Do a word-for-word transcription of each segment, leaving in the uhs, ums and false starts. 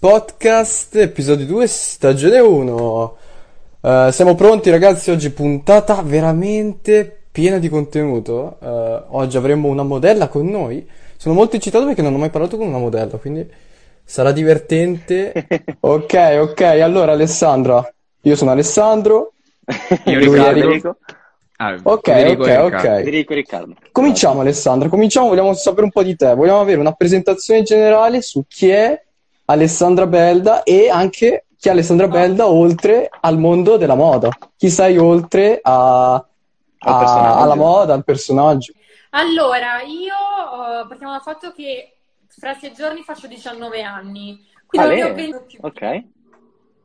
Podcast, episodio due, stagione uno. Uh, siamo pronti ragazzi, oggi puntata veramente piena di contenuto. Uh, oggi avremo una modella con noi. Sono molto eccitato perché non ho mai parlato con una modella, quindi sarà divertente. Ok, ok, allora Alessandra. Io sono Alessandro. Io Riccardo. Federico. Ah, ok, Federico ok, Riccardo. ok. Federico Riccardo. Cominciamo Alessandra, cominciamo, vogliamo sapere un po' di te. Vogliamo avere una presentazione generale su chi è Alessandra Belda e anche chi è Alessandra Belda oltre al mondo della moda. Chi sei oltre a, a, alla moda, al personaggio? Allora, io uh, partiamo dal fatto che fra sei giorni faccio diciannove anni, quindi non ne ho venti più. Ok.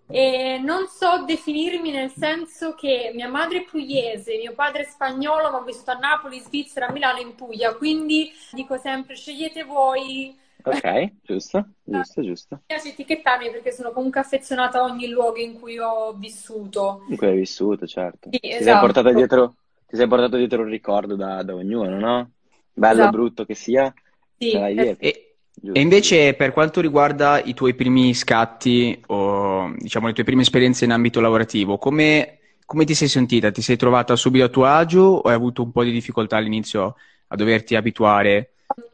E non so definirmi, nel senso che mia madre è pugliese, mio padre è spagnolo, ma ho vissuto a Napoli, Svizzera, Milano e in Puglia, quindi dico sempre scegliete voi. Ok, giusto, giusto, giusto. Mi piace etichettarmi perché sono comunque affezionata a ogni luogo in cui ho vissuto. In cui hai vissuto, certo. Sì, esatto. Ti sei portato dietro, ti sei portato dietro un ricordo da, da ognuno, no? Bello, esatto. Brutto che sia, sì, sarai dietro. E, e invece per quanto riguarda i tuoi primi scatti o diciamo le tue prime esperienze in ambito lavorativo, come, come ti sei sentita? Ti sei trovata subito a tuo agio o hai avuto un po' di difficoltà all'inizio a doverti abituare?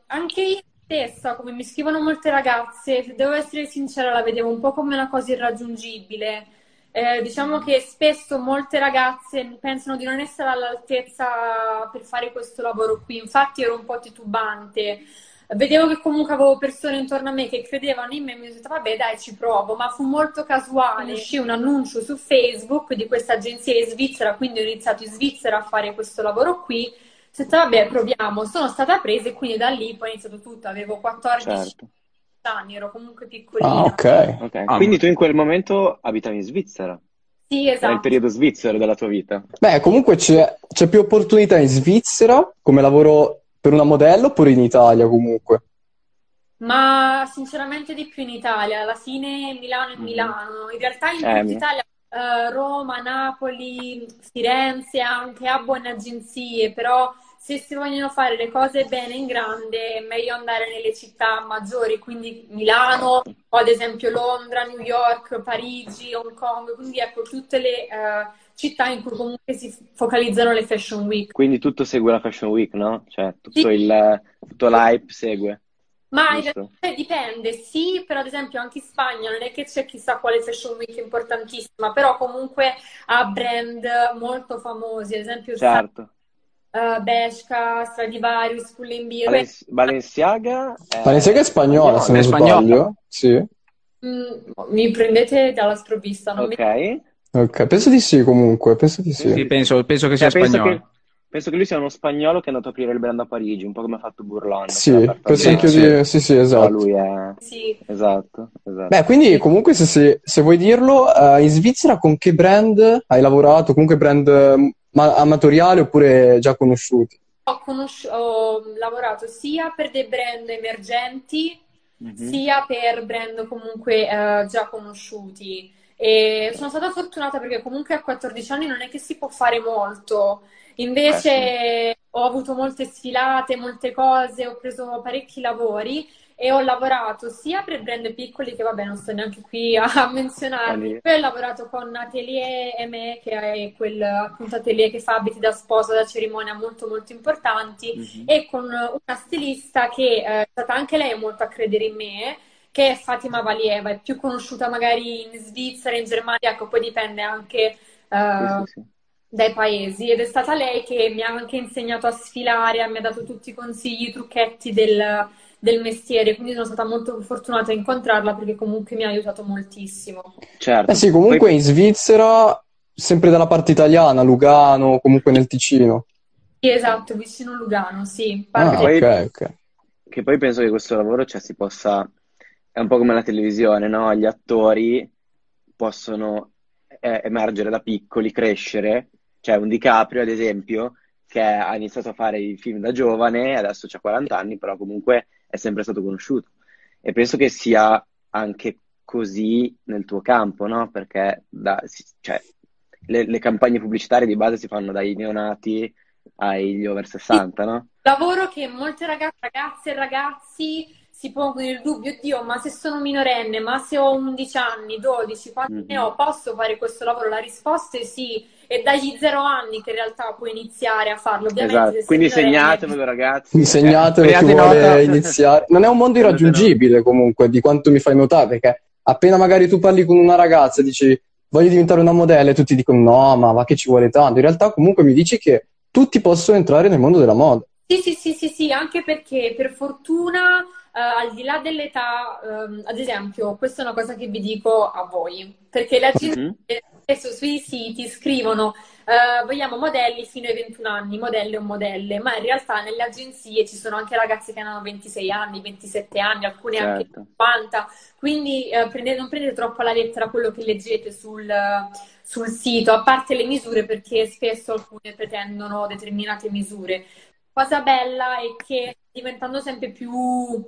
Anche io stessa, come mi scrivono molte ragazze, se devo essere sincera, la vedevo un po' come una cosa irraggiungibile. Eh, diciamo che spesso molte ragazze pensano di non essere all'altezza per fare questo lavoro qui, infatti ero un po' titubante. Vedevo che comunque avevo persone intorno a me che credevano in me e mi sono detto vabbè dai ci provo, ma fu molto casuale. Uscì un annuncio su Facebook di questa agenzia in Svizzera, quindi ho iniziato in Svizzera a fare questo lavoro qui. Vabbè, proviamo, sono stata presa e quindi da lì poi è iniziato tutto, avevo quattordici certo. anni, ero comunque piccolina. Ah, ok. okay. Ah, quindi tu in quel momento abitavi in Svizzera? Sì, esatto. Era il periodo svizzero della tua vita? Beh, comunque c'è, c'è più opportunità in Svizzera come lavoro per una modella oppure in Italia comunque? Ma sinceramente di più in Italia, alla fine Milano e mm. Milano, in realtà in eh, Italia... Uh, Roma, Napoli, Firenze anche ha buone agenzie, però se si vogliono fare le cose bene in grande è meglio andare nelle città maggiori, quindi Milano o ad esempio Londra, New York, Parigi, Hong Kong, quindi ecco tutte le uh, città in cui comunque si focalizzano le Fashion Week. Quindi tutto segue la Fashion Week, no? Cioè tutto, sì. il, tutto l'hype segue. Ma in realtà dipende, sì, però ad esempio anche in Spagna non è che c'è chissà quale Fashion Week importantissima, però comunque ha brand molto famosi, ad esempio certo. uh, Bershka, Stradivarius, Balen- Balenciaga è... Balenciaga è spagnola, se non sbaglio. Sì. Mm, mi prendete dalla sprovvista, non okay. mi... ok, penso di sì comunque, penso di sì. sì penso, penso che sia eh, spagnolo. Penso che... Penso che lui sia uno spagnolo che è andato a aprire il brand a Parigi, un po' come ha fatto Burlone. Sì, penso anche io, sì, sì, esatto. Lui è... Sì. Esatto, esatto. Beh, quindi comunque se, se, se vuoi dirlo, uh, in Svizzera con che brand hai lavorato? Comunque brand uh, amatoriale oppure già conosciuti? Ho, conosci- ho lavorato sia per dei brand emergenti, mm-hmm. sia per brand comunque uh, già conosciuti. E sono stata fortunata perché comunque a quattordici anni non è che si può fare molto. Invece eh sì. ho avuto molte sfilate, molte cose, ho preso parecchi lavori e ho lavorato sia per brand piccoli che vabbè non sto neanche qui a menzionarli, poi ho lavorato con Atelier Eme, che è quel appunto atelier che fa abiti da sposa, da cerimonia molto molto importanti, mm-hmm. e con una stilista che è stata anche lei molto a credere in me, che è Fatima Valieva, è più conosciuta magari in Svizzera, in Germania, ecco poi dipende anche uh, sì, sì, sì. dai paesi, ed è stata lei che mi ha anche insegnato a sfilare, mi ha dato tutti i consigli, i trucchetti del, del mestiere, quindi sono stata molto fortunata a incontrarla perché comunque mi ha aiutato moltissimo. Certo. Eh sì, comunque poi... in Svizzera, sempre dalla parte italiana, Lugano, comunque nel Ticino. Sì, esatto, vicino Lugano, sì. Parte... Ah, okay, okay. Che poi penso che questo lavoro, cioè, si possa... È un po' come la televisione, no? Gli attori possono eh, emergere da piccoli, crescere. Cioè un DiCaprio, ad esempio, che ha iniziato a fare i film da giovane, adesso c'ha quaranta anni, però comunque è sempre stato conosciuto. E penso che sia anche così nel tuo campo, no? Perché da, cioè, le, le campagne pubblicitarie di base si fanno dai neonati agli over sessanta, no? Lavoro che molte ragazze, ragazze e ragazzi si pongono il dubbio, oddio, ma se sono minorenne, ma se ho undici anni, dodici, quanti mm-hmm. ne ho, posso fare questo lavoro? La risposta è sì, è dagli zero anni che in realtà puoi iniziare a farlo. Ovviamente, esatto. se quindi segnatevelo è... ragazzi. Segnatevelo eh, chi vuole iniziare. Non è un mondo irraggiungibile comunque, di quanto mi fai notare, perché appena magari tu parli con una ragazza e dici voglio diventare una modella e tutti dicono no, ma va che ci vuole tanto. In realtà comunque mi dici che tutti possono entrare nel mondo della moda. Sì, sì, sì, sì, sì, anche perché per fortuna... Uh, al di là dell'età, um, ad esempio, questa è una cosa che vi dico a voi, perché le aziende mm-hmm. spesso sui siti scrivono uh, vogliamo modelli fino ai ventuno anni, modelli o modelle, ma in realtà nelle agenzie ci sono anche ragazze che hanno ventisei anni, ventisette anni, alcune certo. anche cinquanta, quindi uh, prendete, non prendete troppo alla lettera quello che leggete sul, uh, sul sito, a parte le misure, perché spesso alcune pretendono determinate misure. Cosa bella è che diventando sempre più uh,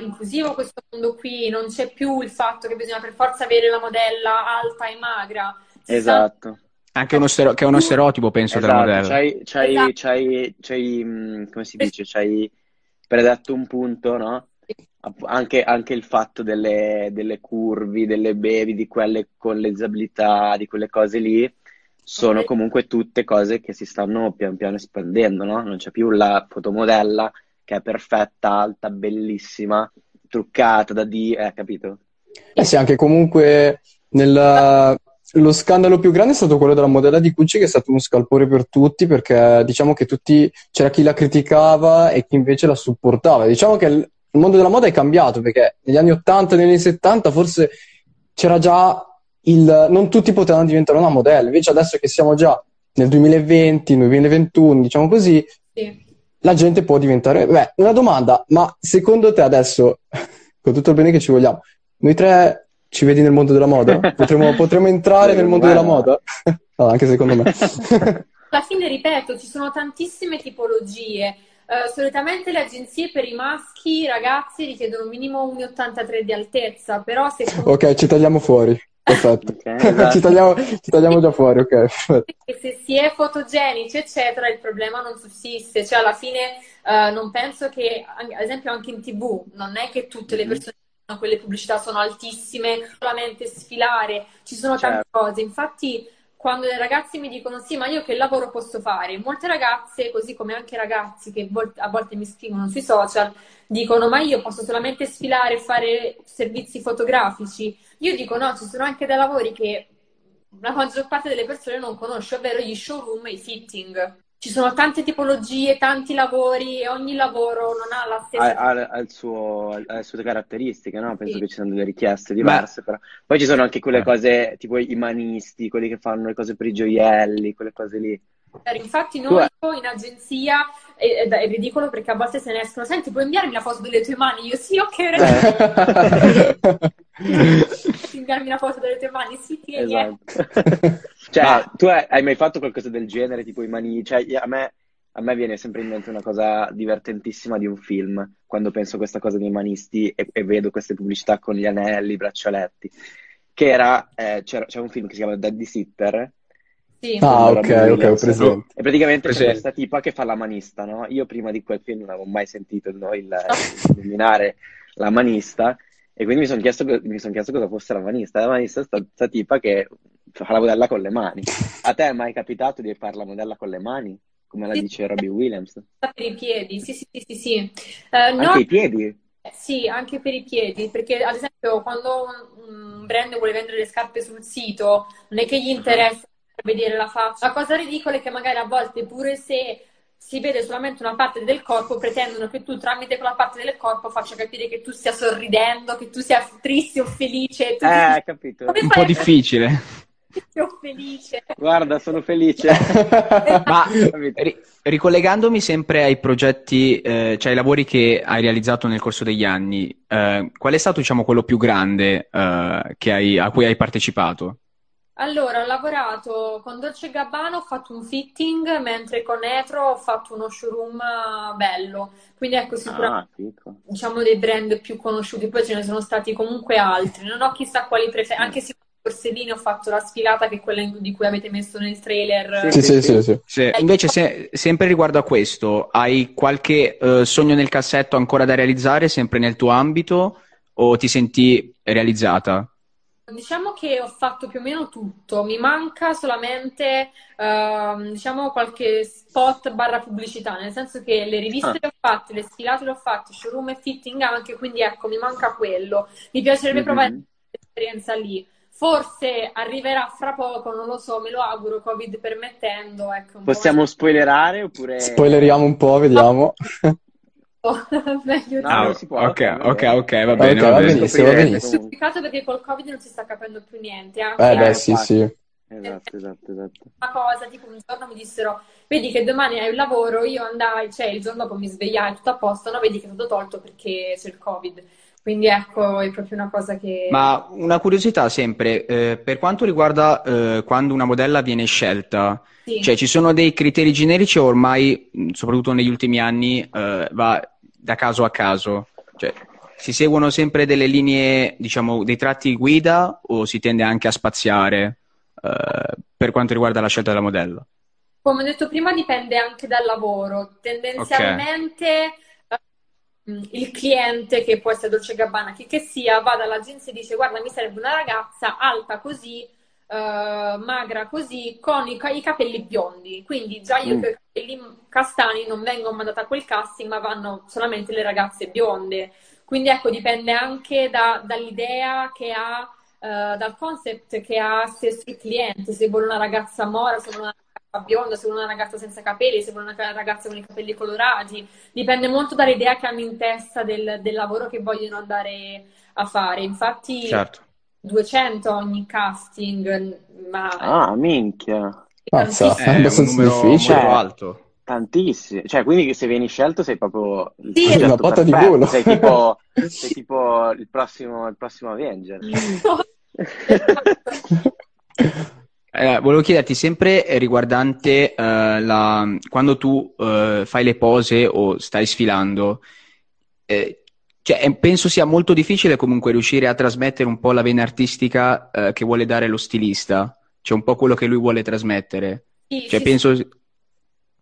inclusivo questo mondo qui, non c'è più il fatto che bisogna per forza avere la modella alta e magra. Esatto. Anche uno stero- che è uno stereotipo, penso, esatto, della modella. C'hai, c'hai, esatto. c'hai, c'hai, come si dice, c'hai predato un punto, no? Anche, anche il fatto delle, delle curvi, delle baby, di quelle con le disabilità, di quelle cose lì. Sono comunque tutte cose che si stanno pian piano espandendo, no? Non c'è più la fotomodella che è perfetta, alta, bellissima, truccata da D, eh, capito? Eh sì, anche comunque nel... lo scandalo più grande è stato quello della modella di Gucci, che è stato uno scalpore per tutti, perché diciamo che tutti, c'era chi la criticava e chi invece la supportava. Diciamo che il mondo della moda è cambiato, perché negli anni ottanta, negli anni settanta forse c'era già... Il, non tutti potevano diventare una modella, invece adesso che siamo già nel duemilaventi, duemilaventuno, diciamo così, sì. la gente può diventare... Beh, una domanda, ma secondo te adesso, con tutto il bene che ci vogliamo, noi tre ci vedi nel mondo della moda? Potremmo, potremmo entrare nel mondo della moda? No, anche secondo me. Alla fine, ripeto, ci sono tantissime tipologie. Uh, solitamente le agenzie per i maschi, i ragazzi, richiedono un minimo uno virgola ottantatré di altezza, però se... Ok, ci tagliamo fuori. Perfetto, okay, esatto. ci, tagliamo, ci tagliamo già fuori, ok. Perché se si è fotogenici, eccetera, il problema non sussiste. Cioè, alla fine uh, non penso che, ad esempio, anche in tivù, non è che tutte le persone che fanno quelle pubblicità sono altissime, solamente sfilare, ci sono certo. tante cose. Infatti, quando le ragazze mi dicono sì, ma io che lavoro posso fare? Molte ragazze, così come anche ragazzi che a volte mi scrivono sui social, dicono ma io posso solamente sfilare e fare servizi fotografici? Io dico no, ci sono anche dei lavori che la maggior parte delle persone non conosce, ovvero gli showroom e i fitting. Ci sono tante tipologie, tanti lavori e ogni lavoro non ha la stessa... Ha, ha, ha, il suo, ha le sue caratteristiche, no? Penso sì. che ci siano delle richieste diverse, però. Poi ci sono anche quelle cose, tipo i manisti, quelli che fanno le cose per i gioielli, quelle cose lì. Infatti noi in agenzia è, è ridicolo perché a volte se ne escono, senti, puoi inviarmi la foto delle tue mani? Io sì, ok, ragazzi. Inviarmi la foto delle tue mani? Sì, ti esatto. Cioè, ma... tu hai, hai mai fatto qualcosa del genere, tipo i mani? Cioè, a me, a me viene sempre in mente una cosa divertentissima di un film, quando penso a questa cosa dei manisti e, e vedo queste pubblicità con gli anelli, i braccialetti, che era, eh, c'era, c'era un film che si chiama Daddy Sitter. Sì. Ah, ok, ok, ho preso. E praticamente c'è questa tipa che fa la manista, no? Io prima di quel film non avevo mai sentito no, il nominare la manista, e quindi mi sono chiesto, mi son chiesto cosa fosse la manista. La manista è sta, questa tipa che fa la modella con le mani. A te è mai capitato di fare la modella con le mani? Come la sì, dice Robbie Williams? Per i piedi, sì, sì, sì, sì. sì. Uh, anche no... i piedi? Sì, anche per i piedi, perché ad esempio quando un, un brand vuole vendere le scarpe sul sito, non è che gli interessa uh-huh. vedere la faccia. La cosa ridicola è che magari a volte pure se si vede solamente una parte del corpo pretendono che tu tramite quella parte del corpo faccia capire che tu stia sorridendo, che tu sia triste o felice. Tu eh, dici, capito. È un po' difficile. Sono felice. Guarda, sono felice. Ma ri- ricollegandomi sempre ai progetti, eh, cioè ai lavori che hai realizzato nel corso degli anni, eh, qual è stato, diciamo, quello più grande eh, che hai, a cui hai partecipato? Allora, ho lavorato con Dolce Gabbana, ho fatto un fitting, mentre con Etro ho fatto uno showroom bello. Quindi ecco, sicuramente ah, diciamo dei brand più conosciuti, poi ce ne sono stati comunque altri. Non ho chissà quali preferenze, anche se Corsellini ho fatto la sfilata che è quella di cui avete messo nel trailer. Sì, sì, sì, sì, sì. sì. Invece se, sempre riguardo a questo, hai qualche uh, sogno nel cassetto ancora da realizzare, sempre nel tuo ambito, o ti senti realizzata? Diciamo che ho fatto più o meno tutto, mi manca solamente uh, diciamo qualche spot barra pubblicità, nel senso che le riviste ah. le ho fatte, le sfilate le ho fatte, showroom e fitting anche, quindi ecco, mi manca quello. Mi piacerebbe mm-hmm. provare l'esperienza lì. Forse arriverà fra poco, non lo so, me lo auguro, Covid permettendo. Ecco, un Possiamo po spoilerare oppure... Spoileriamo un po', vediamo. Meglio no, si può, ok, ok, ok, va bene. Okay, va benissimo, va benissimo. È un peccato perché col Covid non si sta capendo più niente. Anche eh, beh, sì, parte. sì. Esatto, esatto, esatto. Una cosa, tipo un giorno mi dissero, vedi che domani hai un lavoro, io andai, cioè il giorno dopo mi svegliai, tutto a posto, no, vedi che è stato tolto perché c'è il Covid. Quindi ecco, è proprio una cosa che... Ma una curiosità sempre, eh, per quanto riguarda eh, quando una modella viene scelta, sì. cioè ci sono dei criteri generici o ormai, soprattutto negli ultimi anni, eh, va... da caso a caso, cioè si seguono sempre delle linee, diciamo, dei tratti guida o si tende anche a spaziare eh, per quanto riguarda la scelta della modella? Come ho detto prima, dipende anche dal lavoro. Tendenzialmente okay. il cliente, che può essere Dolce Gabbana, chi che sia, va dall'agenzia e dice guarda mi serve una ragazza alta così, Uh, magra così, con i, i capelli biondi, quindi già io mm. che ho i capelli castani non vengo mandata a quel casting, ma vanno solamente le ragazze bionde, quindi ecco dipende anche da, dall'idea che ha, uh, dal concept che ha stesso il cliente, se vuole una ragazza mora, se vuole una ragazza bionda, se vuole una ragazza senza capelli, se vuole una ragazza con i capelli colorati, dipende molto dall'idea che hanno in testa del, del lavoro che vogliono andare a fare, infatti certo. duecento ogni casting, ma... Ah, minchia! Mazza, è abbastanza difficile. Alto. Tantissimi. Cioè, quindi se vieni scelto sei proprio... Il sì, una botta di culo. Sei tipo, sei tipo il prossimo, il prossimo Avenger. eh, volevo chiederti sempre riguardante eh, la... quando tu eh, fai le pose o stai sfilando... Eh, Cioè, penso sia molto difficile comunque riuscire a trasmettere un po' la vena artistica eh, che vuole dare lo stilista, cioè un po' quello che lui vuole trasmettere. Sì, cioè, sì, penso... sì.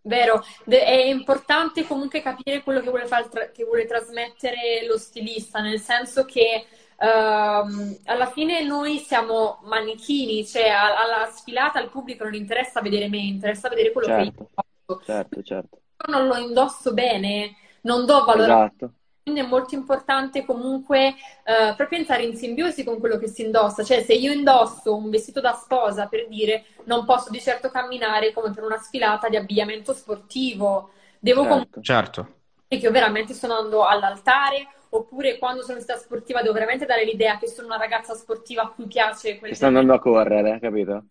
Vero, De- è importante comunque capire quello che vuole, far tra- che vuole trasmettere lo stilista, nel senso che Uh, alla fine noi siamo manichini, cioè alla sfilata al pubblico non interessa vedere me, interessa vedere quello certo, che io faccio. Certo, certo. Se io non lo indosso bene, non do valore. Esatto. Quindi è molto importante comunque uh, proprio entrare in simbiosi con quello che si indossa, cioè se io indosso un vestito da sposa, per dire, non posso di certo camminare come per una sfilata di abbigliamento sportivo, devo certo, comunque certo. che io veramente sono andando all'altare, oppure quando sono in città sportiva devo veramente dare l'idea che sono una ragazza sportiva a cui piace quel che sta andando a correre, capito?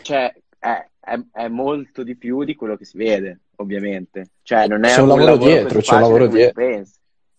Cioè è, è, è molto di più di quello che si vede, ovviamente, cioè non è c'è un lavoro, lavoro dietro, c'è un lavoro dietro.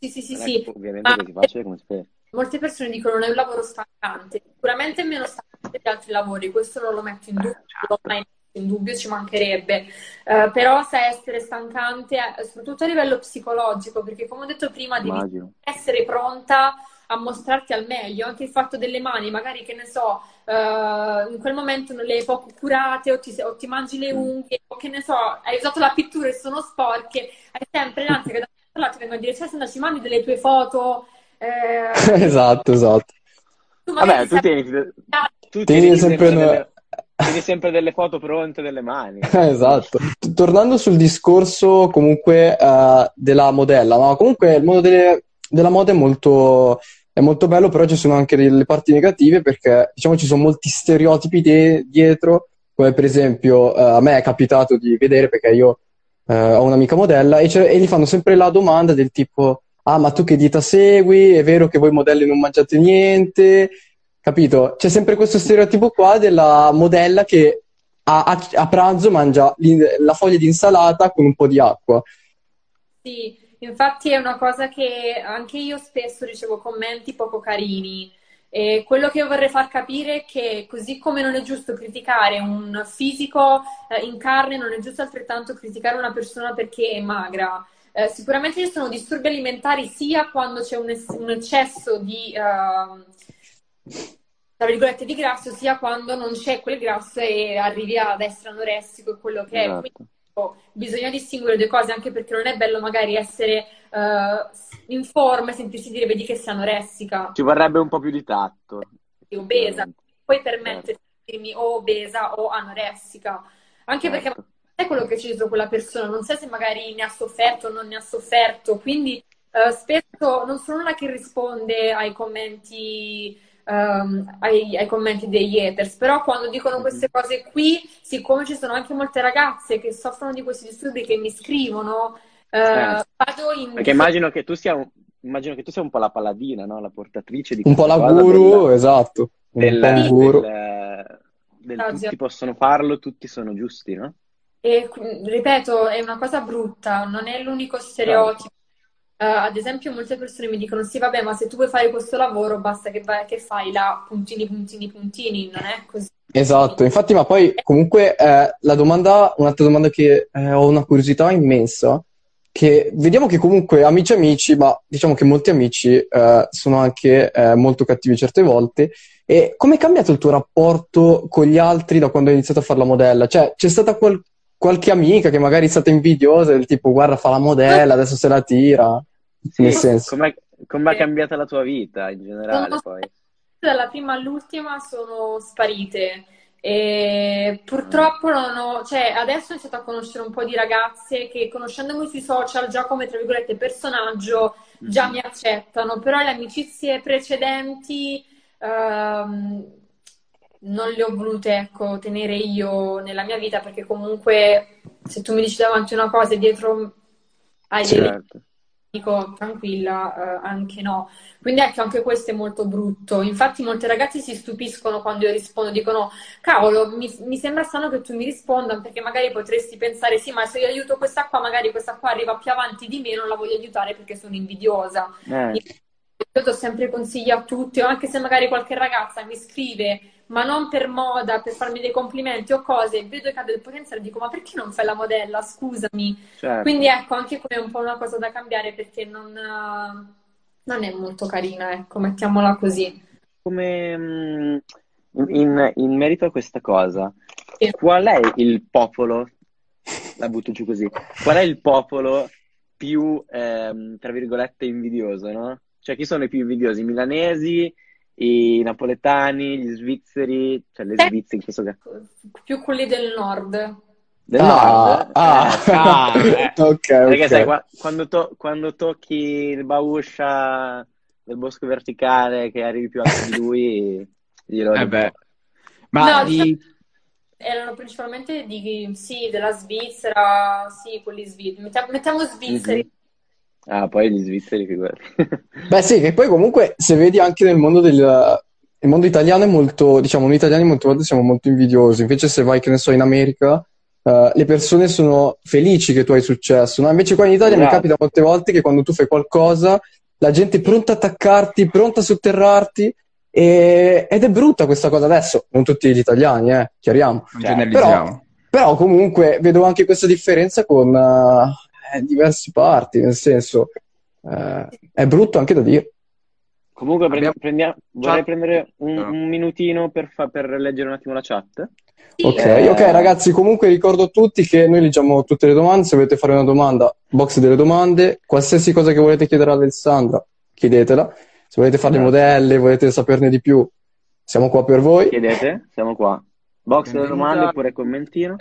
Sì, sì, sì, sì. Ovviamente così facile come si pensa. Molte persone dicono non è un lavoro stancante, sicuramente è meno stancante di altri lavori, questo non lo metto in dubbio, non lo metto in dubbio, ci mancherebbe, uh, però sa essere stancante soprattutto a livello psicologico, perché come ho detto prima devi Immagino. essere pronta a mostrarti al meglio, anche il fatto delle mani, magari che ne so, uh, in quel momento non le hai poco curate, o ti, o ti mangi le unghie, o che ne so, hai usato la pittura e sono sporche, hai sempre l'ansia che da ti vengono a dire, cioè, Sandra, ci mandi delle tue foto. Eh... esatto, esatto. Tu Vabbè, tu tieni, tu tieni, tieni sempre, sempre, delle, tieni sempre delle foto pronte delle mani. Esatto. Tornando sul discorso comunque uh, della modella, no? Comunque il mondo delle, della moda è molto, è molto bello, però ci sono anche le parti negative, perché diciamo ci sono molti stereotipi de- dietro, come per esempio uh, a me è capitato di vedere, perché io Uh, ho un'amica modella e, e gli fanno sempre la domanda del tipo ah ma tu che dieta segui, è vero che voi modelli non mangiate niente, capito? C'è sempre questo stereotipo qua della modella che a, a, a pranzo mangia la foglia di insalata con un po' di acqua. Sì, infatti è una cosa che anche io spesso ricevo commenti poco carini. E quello che vorrei far capire è che così come non è giusto criticare un fisico eh, in carne, non è giusto altrettanto criticare una persona perché è magra. Eh, sicuramente ci sono disturbi alimentari sia quando c'è un, es- un eccesso di, uh, tra virgolette, di grasso, sia quando non c'è quel grasso e arrivi ad essere anoressico e quello che esatto. è. Quindi, oh, bisogna distinguere due cose, anche perché non è bello magari essere uh, in forma e sentirsi dire vedi che sei anoressica. Ci vorrebbe un po' più di tatto. Sì, obesa, puoi permetterti di dirmi o obesa o anoressica. Anche certo. perché non è quello che c'è dentro quella persona, non sai se magari ne ha sofferto o non ne ha sofferto, quindi uh, spesso non sono una che risponde ai commenti... Um, ai, ai commenti degli haters, però quando dicono queste cose qui, siccome ci sono anche molte ragazze che soffrono di questi disturbi che mi scrivono, uh, eh, vado in... Perché immagino che tu sia un, immagino che tu sia un po' la paladina, no? La portatrice di... Un po' la guru, della, esatto. Del, del, guru. del, del tutti possono farlo, tutti sono giusti, no? E, ripeto, è una cosa brutta, non è l'unico stereotipo. Uh, ad esempio molte persone mi dicono sì vabbè, ma se tu vuoi fare questo lavoro basta che, vai, che fai la puntini puntini puntini, non è così. Esatto, infatti, ma poi comunque eh, la domanda, un'altra domanda che eh, ho una curiosità immensa, che vediamo che comunque amici amici, ma diciamo che molti amici eh, sono anche eh, molto cattivi certe volte. E com'è cambiato il tuo rapporto con gli altri da quando hai iniziato a fare la modella? Cioè c'è stata qual- qualche amica che magari è stata invidiosa del tipo guarda fa la modella, adesso se la tira? Sì, nel senso, com'è, com'è cambiata la tua vita in generale? Sono, poi dalla prima all'ultima sono sparite e purtroppo non ho, cioè adesso ho iniziato a conoscere un po' di ragazze che, conoscendomi sui social già come tra virgolette personaggio, già mm-hmm. mi accettano, però le amicizie precedenti ehm, non le ho volute, ecco, tenere io nella mia vita, perché comunque se tu mi dici davanti una cosa e dietro hai certo. dei... dico tranquilla, eh, anche no, quindi ecco, anche questo è molto brutto. Infatti molti ragazzi si stupiscono quando io rispondo, dicono cavolo, mi, mi sembra strano che tu mi risponda, perché magari potresti pensare sì, ma se io aiuto questa qua, magari questa qua arriva più avanti di me, non la voglio aiutare perché sono invidiosa. eh. Io do sempre consigli a tutti, o anche se magari qualche ragazza mi scrive ma non per moda, per farmi dei complimenti o cose, vedo che ha del potenziale, dico ma perché non fai la modella, scusami. Certo. Quindi ecco, anche qui è un po' una cosa da cambiare, perché non, non è molto carina, ecco, mettiamola così. Come in, in merito a questa cosa, sì. qual è il popolo, la butto giù così, qual è il popolo più, ehm, tra virgolette, invidioso, no? Cioè chi sono i più invidiosi? I milanesi, i napoletani, gli svizzeri, cioè le svizzere in questo caso. Più quelli del nord. Del ah, nord? Ah, eh, ah eh. Okay, perché okay. sai, qua, quando, to- quando tocchi il Bauscia del bosco verticale, che arrivi più alto di lui, glielo eh beh. Ma no, di... erano principalmente di, sì, della Svizzera, sì, quelli svizzeri. Mettiamo, mettiamo svizzeri. Mm-hmm. Ah, poi gli svizzeri, figurati. Beh sì, che poi comunque se vedi anche nel mondo del... Il mondo italiano è molto... Diciamo, noi italiani molte volte siamo molto invidiosi. Invece se vai, che ne so, in America, uh, le persone sono felici che tu hai successo, no? Invece qua in Italia Grazie. mi capita molte volte che quando tu fai qualcosa la gente è pronta a attaccarti, pronta a sotterrarti, e... ed è brutta questa cosa. Adesso, non tutti gli italiani, eh, chiariamo. Cioè, però, però comunque vedo anche questa differenza con... Uh... diverse parti, nel senso eh, è brutto anche da dire. Comunque Abbiamo... prendiamo, vorrei prendere un, no. un minutino per, fa, per leggere un attimo la chat. Ok, eh... ok ragazzi, comunque ricordo a tutti che noi leggiamo tutte le domande. Se volete fare una domanda, box delle domande, qualsiasi cosa che volete chiedere ad Alessandra, chiedetela. Se volete fare le modelle, volete saperne di più, siamo qua per voi. Chiedete, siamo qua. Box delle domande oppure commentino.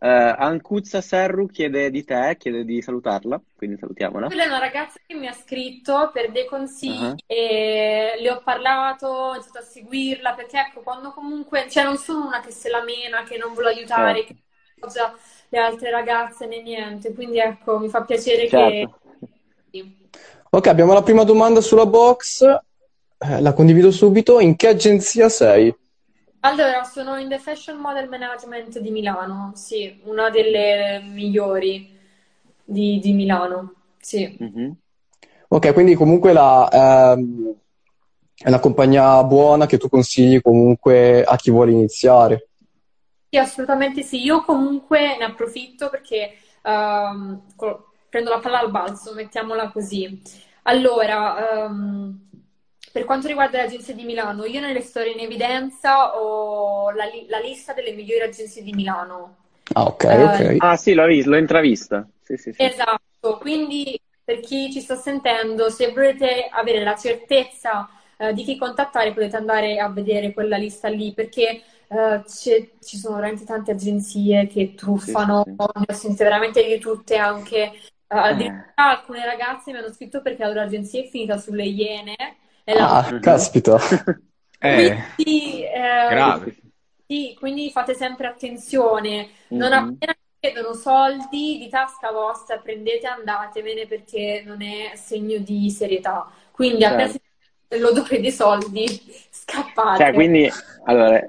Uh, Ancuzza Serru chiede di te, chiede di salutarla, quindi salutiamola. Quella è una ragazza che mi ha scritto per dei consigli uh-huh. e le ho parlato, ho iniziato a seguirla, perché ecco, quando comunque, cioè non sono una che se la mena, che non vuole aiutare, certo. che non appoggia le altre ragazze né niente, quindi ecco, mi fa piacere certo. che... Ok, abbiamo la prima domanda sulla box, eh, la condivido subito. In che agenzia sei? Allora, sono in The Fashion Model Management di Milano, sì, una delle migliori di, di Milano, sì. Mm-hmm. Ok, quindi comunque la, ehm, è una compagnia buona che tu consigli comunque a chi vuole iniziare? Sì, assolutamente sì. Io comunque ne approfitto perché ehm, prendo la palla al balzo, mettiamola così. Allora... Ehm, Per quanto riguarda le agenzie di Milano, io nelle storie in evidenza ho la, li- la lista delle migliori agenzie di Milano. Ah, ok, eh, ok. Ah, sì, l'ho, vis- l'ho intravista. Sì, sì, sì. Esatto, quindi per chi ci sta sentendo, se volete avere la certezza eh, di chi contattare, potete andare a vedere quella lista lì, perché eh, ci sono veramente tante agenzie che truffano, sì, sì, sì. Ne ho sentite veramente di tutte, anche... Uh, addirittura alcune ragazze mi hanno scritto perché la loro agenzia è finita sulle Iene. Ah, la... caspita! eh, quindi, eh, grave. Sì, quindi fate sempre attenzione. Non mm-hmm. appena chiedono soldi di tasca vostra, prendete e andatevene, perché non è segno di serietà. Quindi certo. appena se l'odore dei soldi, scappate. Cioè, quindi, allora,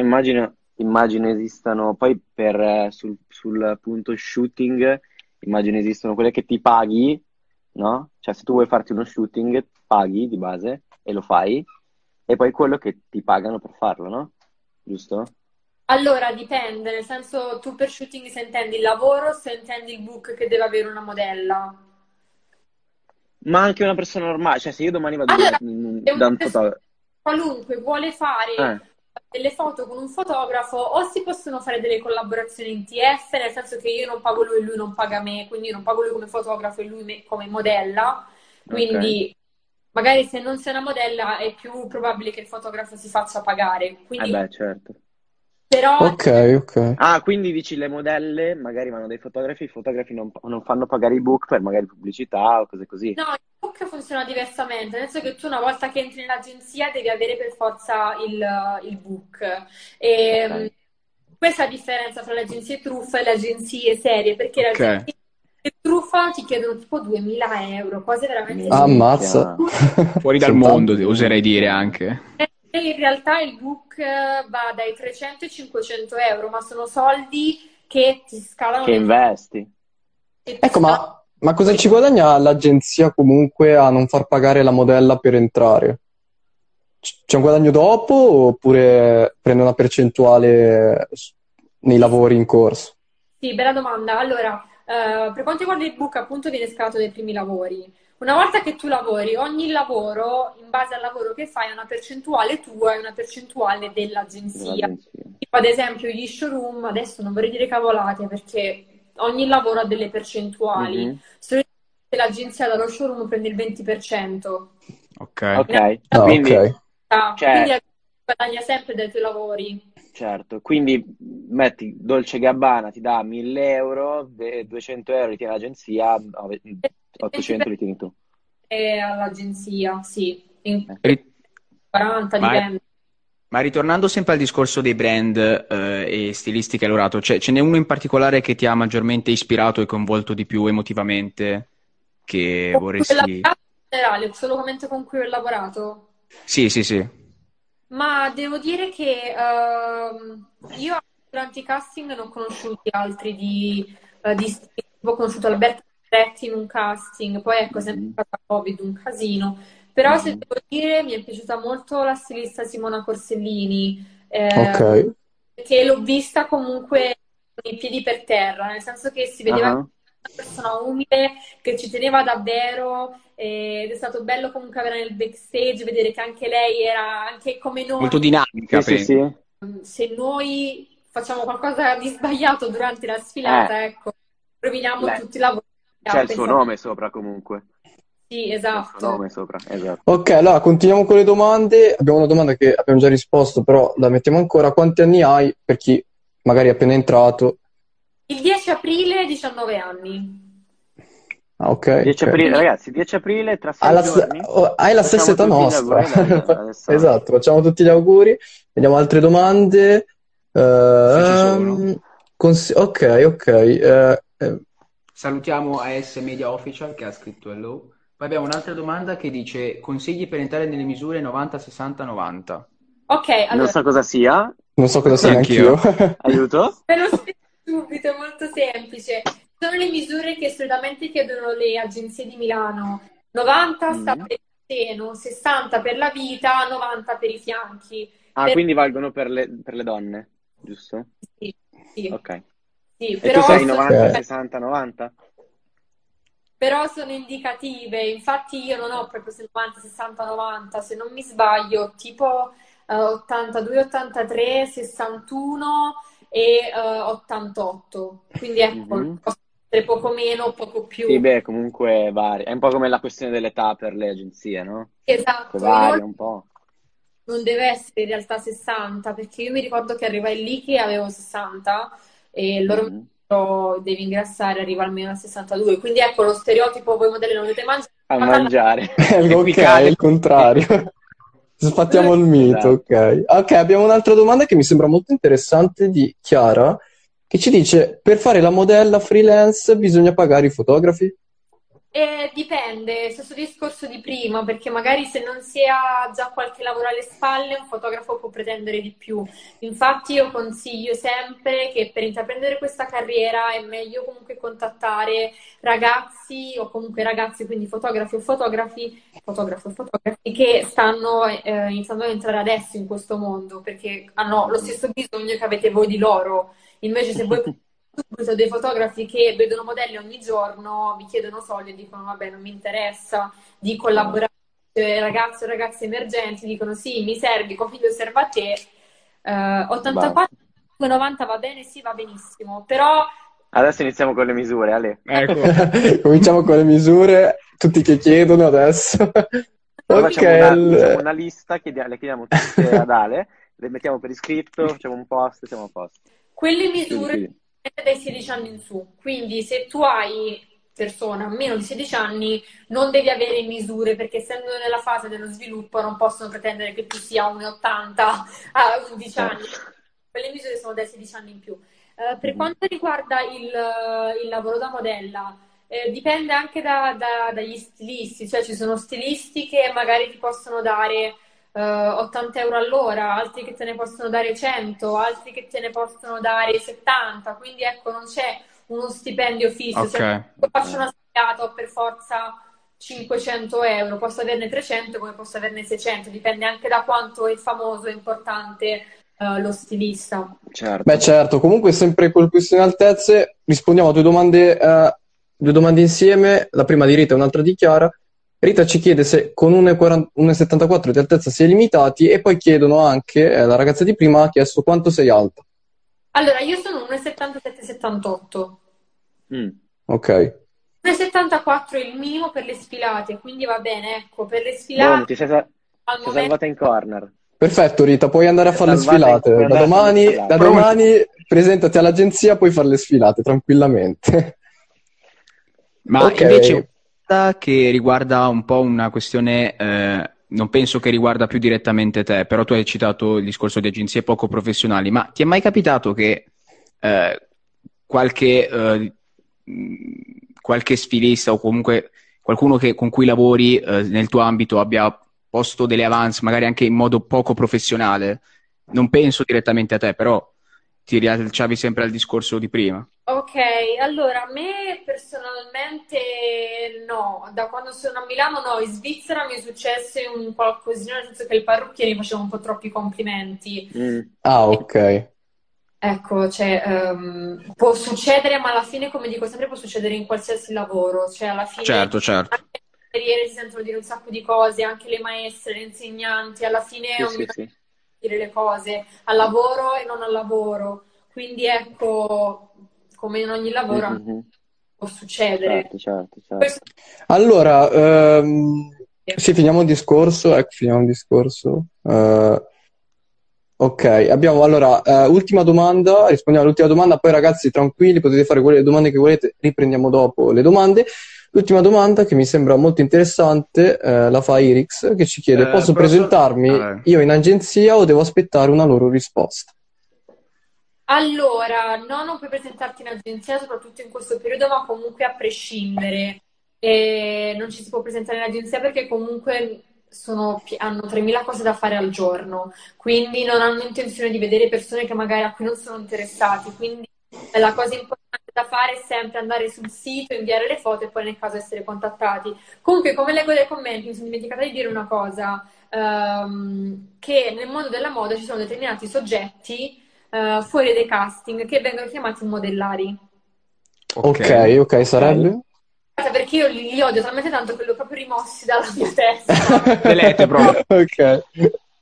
immagino, immagino esistano poi per sul, sul punto shooting... Immagino esistono quelle che ti paghi, no? Cioè, se tu vuoi farti uno shooting, paghi di base e lo fai, e poi quello che ti pagano per farlo, no? Giusto? Allora, dipende, nel senso, tu per shooting se intendi il lavoro, se intendi il book che deve avere una modella. Ma anche una persona normale, cioè se io domani vado allora, da un fotografo... Qualunque vuole fare... Eh. delle foto con un fotografo, o si possono fare delle collaborazioni in T F, nel senso che io non pago lui e lui non paga me, quindi io non pago lui come fotografo e lui me come modella, quindi okay. magari se non sei una modella è più probabile che il fotografo si faccia pagare, quindi eh beh, certo. Però ok, ok. Ah, quindi dici le modelle magari vanno dai fotografi, i fotografi non, non fanno pagare i book per magari pubblicità o cose così. No, il book funziona diversamente, nel senso che tu una volta che entri in agenzia devi avere per forza il, il book. E okay. questa è la differenza tra le agenzie truffa e le agenzie serie, perché le okay. agenzie truffa ti chiedono tipo duemila euro, cose veramente... Ammazza! Fuori dal mondo, oserei dire anche. In realtà il book va dai trecento ai cinquecento euro, ma sono soldi che ti scalano, che investi. Ecco, ma, ma cosa ci guadagna l'agenzia comunque a non far pagare la modella per entrare? C'è un guadagno dopo oppure prende una percentuale nei lavori in corso? Sì, bella domanda. Allora, eh, per quanto riguarda il book, appunto, viene scalato dai primi lavori. Una volta che tu lavori, ogni lavoro, in base al lavoro che fai, è una percentuale tua e una percentuale dell'agenzia. Tipo, ad esempio, gli showroom, adesso non vorrei dire cavolate, perché ogni lavoro ha delle percentuali. Mm-hmm. Solamente l'agenzia dallo showroom prende il venti per cento. Ok. okay. No, quindi okay. Cioè... quindi guadagna sempre dai tuoi lavori. Certo, quindi metti Dolce Gabbana, ti dà mille euro, duecento euro li tiene l'agenzia... ottocento li tieni tu e all'agenzia, sì, in quaranta ma, dipende. Ma ritornando sempre al discorso dei brand eh, e stilistica e lorato, cioè, ce n'è uno in particolare che ti ha maggiormente ispirato e coinvolto di più emotivamente, che con vorresti in generale, solo commento con cui ho lavorato? Sì, sì, sì. Ma devo dire che uh, io durante i casting non ho conosciuto altri di, uh, di stile. Ho conosciuto Alberto in un casting, poi ecco sempre stata Covid un casino, però mm. se devo dire mi è piaciuta molto la stilista Simona Corsellini, eh, okay. perché l'ho vista comunque con i piedi per terra, nel senso che si vedeva uh-huh. una persona umile che ci teneva davvero, eh, ed è stato bello comunque avere nel backstage, vedere che anche lei era anche come noi molto dinamica, sì, sì. Se noi facciamo qualcosa di sbagliato durante la sfilata, eh. ecco, roviniamo Beh. tutti i lavori. C'è il suo nome sopra comunque. Sì, esatto. Il suo nome sopra, esatto. Ok, allora continuiamo con le domande. Abbiamo una domanda che abbiamo già risposto, però la mettiamo ancora. Quanti anni hai, per chi magari è appena entrato? Il dieci aprile, diciannove anni. Ah, ok. dieci okay. aprile, ragazzi, dieci aprile tra sei giorni. St- oh, hai la stessa età nostra. Esatto, facciamo tutti gli auguri. Vediamo altre domande. Uh, um, cons- ok, ok. Uh, eh. Salutiamo A S Media Official che ha scritto hello. Poi abbiamo un'altra domanda che dice consigli per entrare nelle misure novanta, sessanta, novanta. Ok, allora... Non so cosa sia. Non so cosa sia anch'io. anch'io. Aiuto. Ve lo spiego subito, è molto semplice. Sono le misure che solitamente chiedono le agenzie di Milano. novanta mm. sta per il seno, sessanta per la vita, novanta per i fianchi. Ah, per... quindi valgono per le, per le donne, giusto? Sì, sì. Ok. Sì, e però tu sei novanta, sessanta, novanta? però sono indicative. Infatti io non ho proprio settanta, sessanta, novanta, se non mi sbaglio, tipo uh, ottantadue, ottantatré, sessantuno e uh, ottantotto, quindi ecco, mm-hmm. poco meno, poco più. Sì, beh, comunque varia. È un po' come la questione dell'età per le agenzie, no? Esatto. Varia un po'. Non deve essere in realtà sessanta, perché io mi ricordo che arrivai lì che avevo sessanta e loro mi mm. dicono devi ingrassare, arriva almeno a sessantadue. Quindi ecco, lo stereotipo, voi modelli non dovete mangiare. A mangiare. Ok, è il contrario. Sfattiamo il mito, ok. Ok, abbiamo un'altra domanda che mi sembra molto interessante di Chiara, che ci dice: per fare la modella freelance bisogna pagare i fotografi? Eh, dipende, stesso discorso di prima, perché magari se non si ha già qualche lavoro alle spalle un fotografo può pretendere di più. Infatti io consiglio sempre che per intraprendere questa carriera è meglio comunque contattare ragazzi o comunque ragazzi, quindi fotografi o fotografi, fotografi, o fotografi che stanno eh, iniziando ad entrare adesso in questo mondo, perché hanno lo stesso bisogno che avete voi di loro. Invece se voi sono dei fotografi che vedono modelli ogni giorno, vi chiedono soldi e dicono vabbè, non mi interessa di collaborare, ragazzi o ragazze emergenti dicono sì, mi servi, confido, serva a te. uh, ottantaquattro, novanta va bene, sì, va benissimo, però... Adesso iniziamo con le misure, Ale. Ecco. Cominciamo con le misure, tutti che chiedono adesso. Allora, okay. Facciamo una, facciamo una lista, chiediamo, le chiediamo tutte ad Ale, le mettiamo per iscritto, facciamo un post, siamo a posto. Quelle misure sì, sì. dai sedici anni in su, quindi se tu hai persona meno di sedici anni non devi avere misure, perché essendo nella fase dello sviluppo non possono pretendere che tu sia uno virgola ottanta a undici anni. Quelle misure sono dai sedici anni in più. Uh, per quanto riguarda il, il lavoro da modella, eh, dipende anche da, da, dagli stilisti, cioè ci sono stilisti che magari ti possono dare Uh, ottanta euro all'ora, altri che te ne possono dare cento, altri che te ne possono dare settanta, quindi ecco, non c'è uno stipendio fisso. Okay. Cioè, se faccio una sfilata ho per forza cinquecento euro, posso averne trecento come posso averne seicento, dipende anche da quanto è famoso e importante uh, lo stilista. Certo. Beh certo, comunque sempre col questione altezze rispondiamo a due domande, uh, due domande insieme, la prima di Rita e un'altra di Chiara. Rita ci chiede se con uno virgola settantaquattro di altezza si è limitati, e poi chiedono anche, eh, la ragazza di prima ha chiesto quanto sei alta. Allora, io sono uno virgola settantasette settantotto. Mm. Ok. uno virgola settantaquattro è il minimo per le sfilate, quindi va bene, ecco, per le sfilate... Buono, ti sei, sal- al momento... sei salvata in corner. Perfetto Rita, puoi andare a fare le sfilate. Da domani, da domani presentati all'agenzia, puoi fare le sfilate tranquillamente. Ma okay. invece... che riguarda un po' una questione, eh, non penso che riguarda più direttamente te, però tu hai citato il discorso di agenzie poco professionali, ma ti è mai capitato che eh, qualche eh, qualche stilista o comunque qualcuno che, con cui lavori eh, nel tuo ambito abbia posto delle avance magari anche in modo poco professionale? Non penso direttamente a te, però ti riallacciavi sempre al discorso di prima. Ok, allora a me personalmente no, da quando sono a Milano no, in Svizzera mi è successo un qualcosina, nel senso che il parrucchiere mi faceva un po' troppi complimenti. Mm. Ah, ok. Ecco, cioè, um, può succedere, ma alla fine, come dico sempre, può succedere in qualsiasi lavoro, cioè alla fine... Certo, certo. Anche le carriere si sentono dire un sacco di cose, anche le maestre, le insegnanti, alla fine... Sì, ogni... sì, sì. dire le cose al lavoro e non al lavoro, quindi ecco, come in ogni lavoro mm-hmm. può succedere. Certo, certo, certo. Questo... Allora, ehm, sì, finiamo il discorso, ecco, finiamo il discorso. Uh, ok, abbiamo allora uh, ultima domanda, rispondiamo all'ultima domanda, poi ragazzi tranquilli, potete fare quelle domande che volete, riprendiamo dopo le domande. L'ultima domanda che mi sembra molto interessante eh, la fa Irix, che ci chiede: eh, posso presentarmi eh. io in agenzia o devo aspettare una loro risposta? Allora, no, non puoi presentarti in agenzia, soprattutto in questo periodo, ma comunque a prescindere. E non ci si può presentare in agenzia perché comunque sono, hanno tremila cose da fare al giorno, quindi non hanno intenzione di vedere persone che magari a cui non sono interessati, quindi la cosa importante da fare è sempre andare sul sito, inviare le foto e poi nel caso essere contattati. Comunque, come leggo dai commenti, mi sono dimenticata di dire una cosa, ehm, che nel mondo della moda ci sono determinati soggetti eh, fuori dai casting che vengono chiamati modellari. Ok, ok, sarebbe? cosa, perché io li, li odio talmente tanto che li ho proprio rimossi dalla mia testa. Delete proprio. Ok.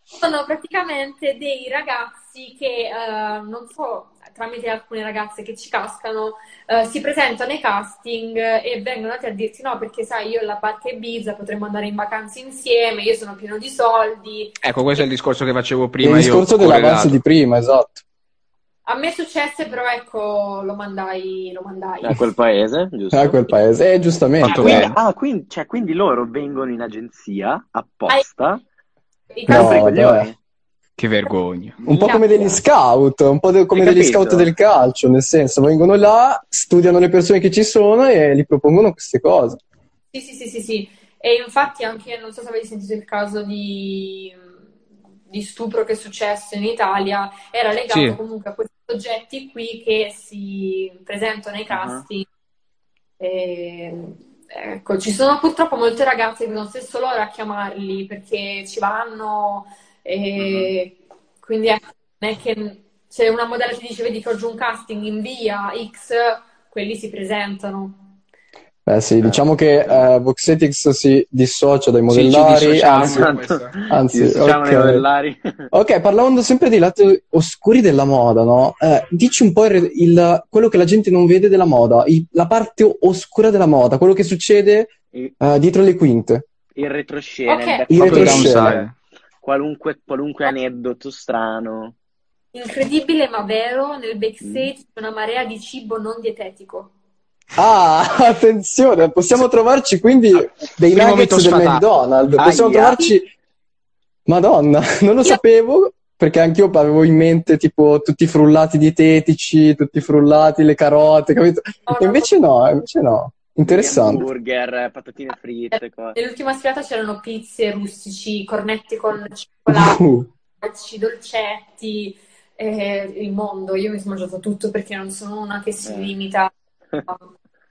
Sono praticamente dei ragazzi che, uh, non so, tramite alcune ragazze che ci cascano, uh, si presentano ai casting e vengono a te a dirti: no, perché sai, io e la barca Ibiza potremmo andare in vacanza insieme, io sono pieno di soldi. Ecco, questo e... è il discorso che facevo prima. Il discorso dell'avanzo di prima, esatto. A me successe, però ecco, lo mandai, lo mandai. A quel paese, giusto? A quel paese, eh, giustamente. Ah, quindi, ah, quindi, cioè, quindi loro vengono in agenzia apposta... I... No, no. Che vergogna. Un po' come degli scout, un po' de- come degli scout del calcio, nel senso, vengono là, studiano le persone che ci sono e gli propongono queste cose. Sì, sì, sì, sì, sì. E infatti anche, non so se avete sentito il caso di, di stupro che è successo in Italia, era legato sì. comunque a questi soggetti qui che si presentano ai casting. Uh-huh. E... ecco, ci sono purtroppo molte ragazze che non stesso loro a chiamarli perché ci vanno e mm-hmm. quindi è, non è che se una modella ti dice vedi che oggi un casting in via X, quelli si presentano. Beh sì, diciamo che uh, Voxetics si dissocia dai modellari, sì, anzi, anzi okay. modellari. Ok, parlando sempre dei lati oscuri della moda, no? Eh, dici un po' il, il, quello che la gente non vede della moda, il, la parte oscura della moda, quello che succede uh, dietro le quinte. Il retroscena, okay. il retroscena. Qualunque, qualunque aneddoto strano. Incredibile ma vero, nel backstage mm. una marea di cibo non dietetico. Ah, attenzione, possiamo trovarci quindi dei Primo nuggets del McDonald's, possiamo Aia. trovarci... Madonna, non lo io... sapevo, perché anch'io avevo in mente tipo tutti i frullati dietetici, tutti i frullati, le carote, capito? No, e invece no, no, invece no, interessante. Hamburger, patatine fritte, cose. Nell'ultima sfilata c'erano pizze, rustici, cornetti con cioccolato, uh. dolcetti, eh, il mondo, io mi sono mangiato tutto perché non sono una che si eh. limita...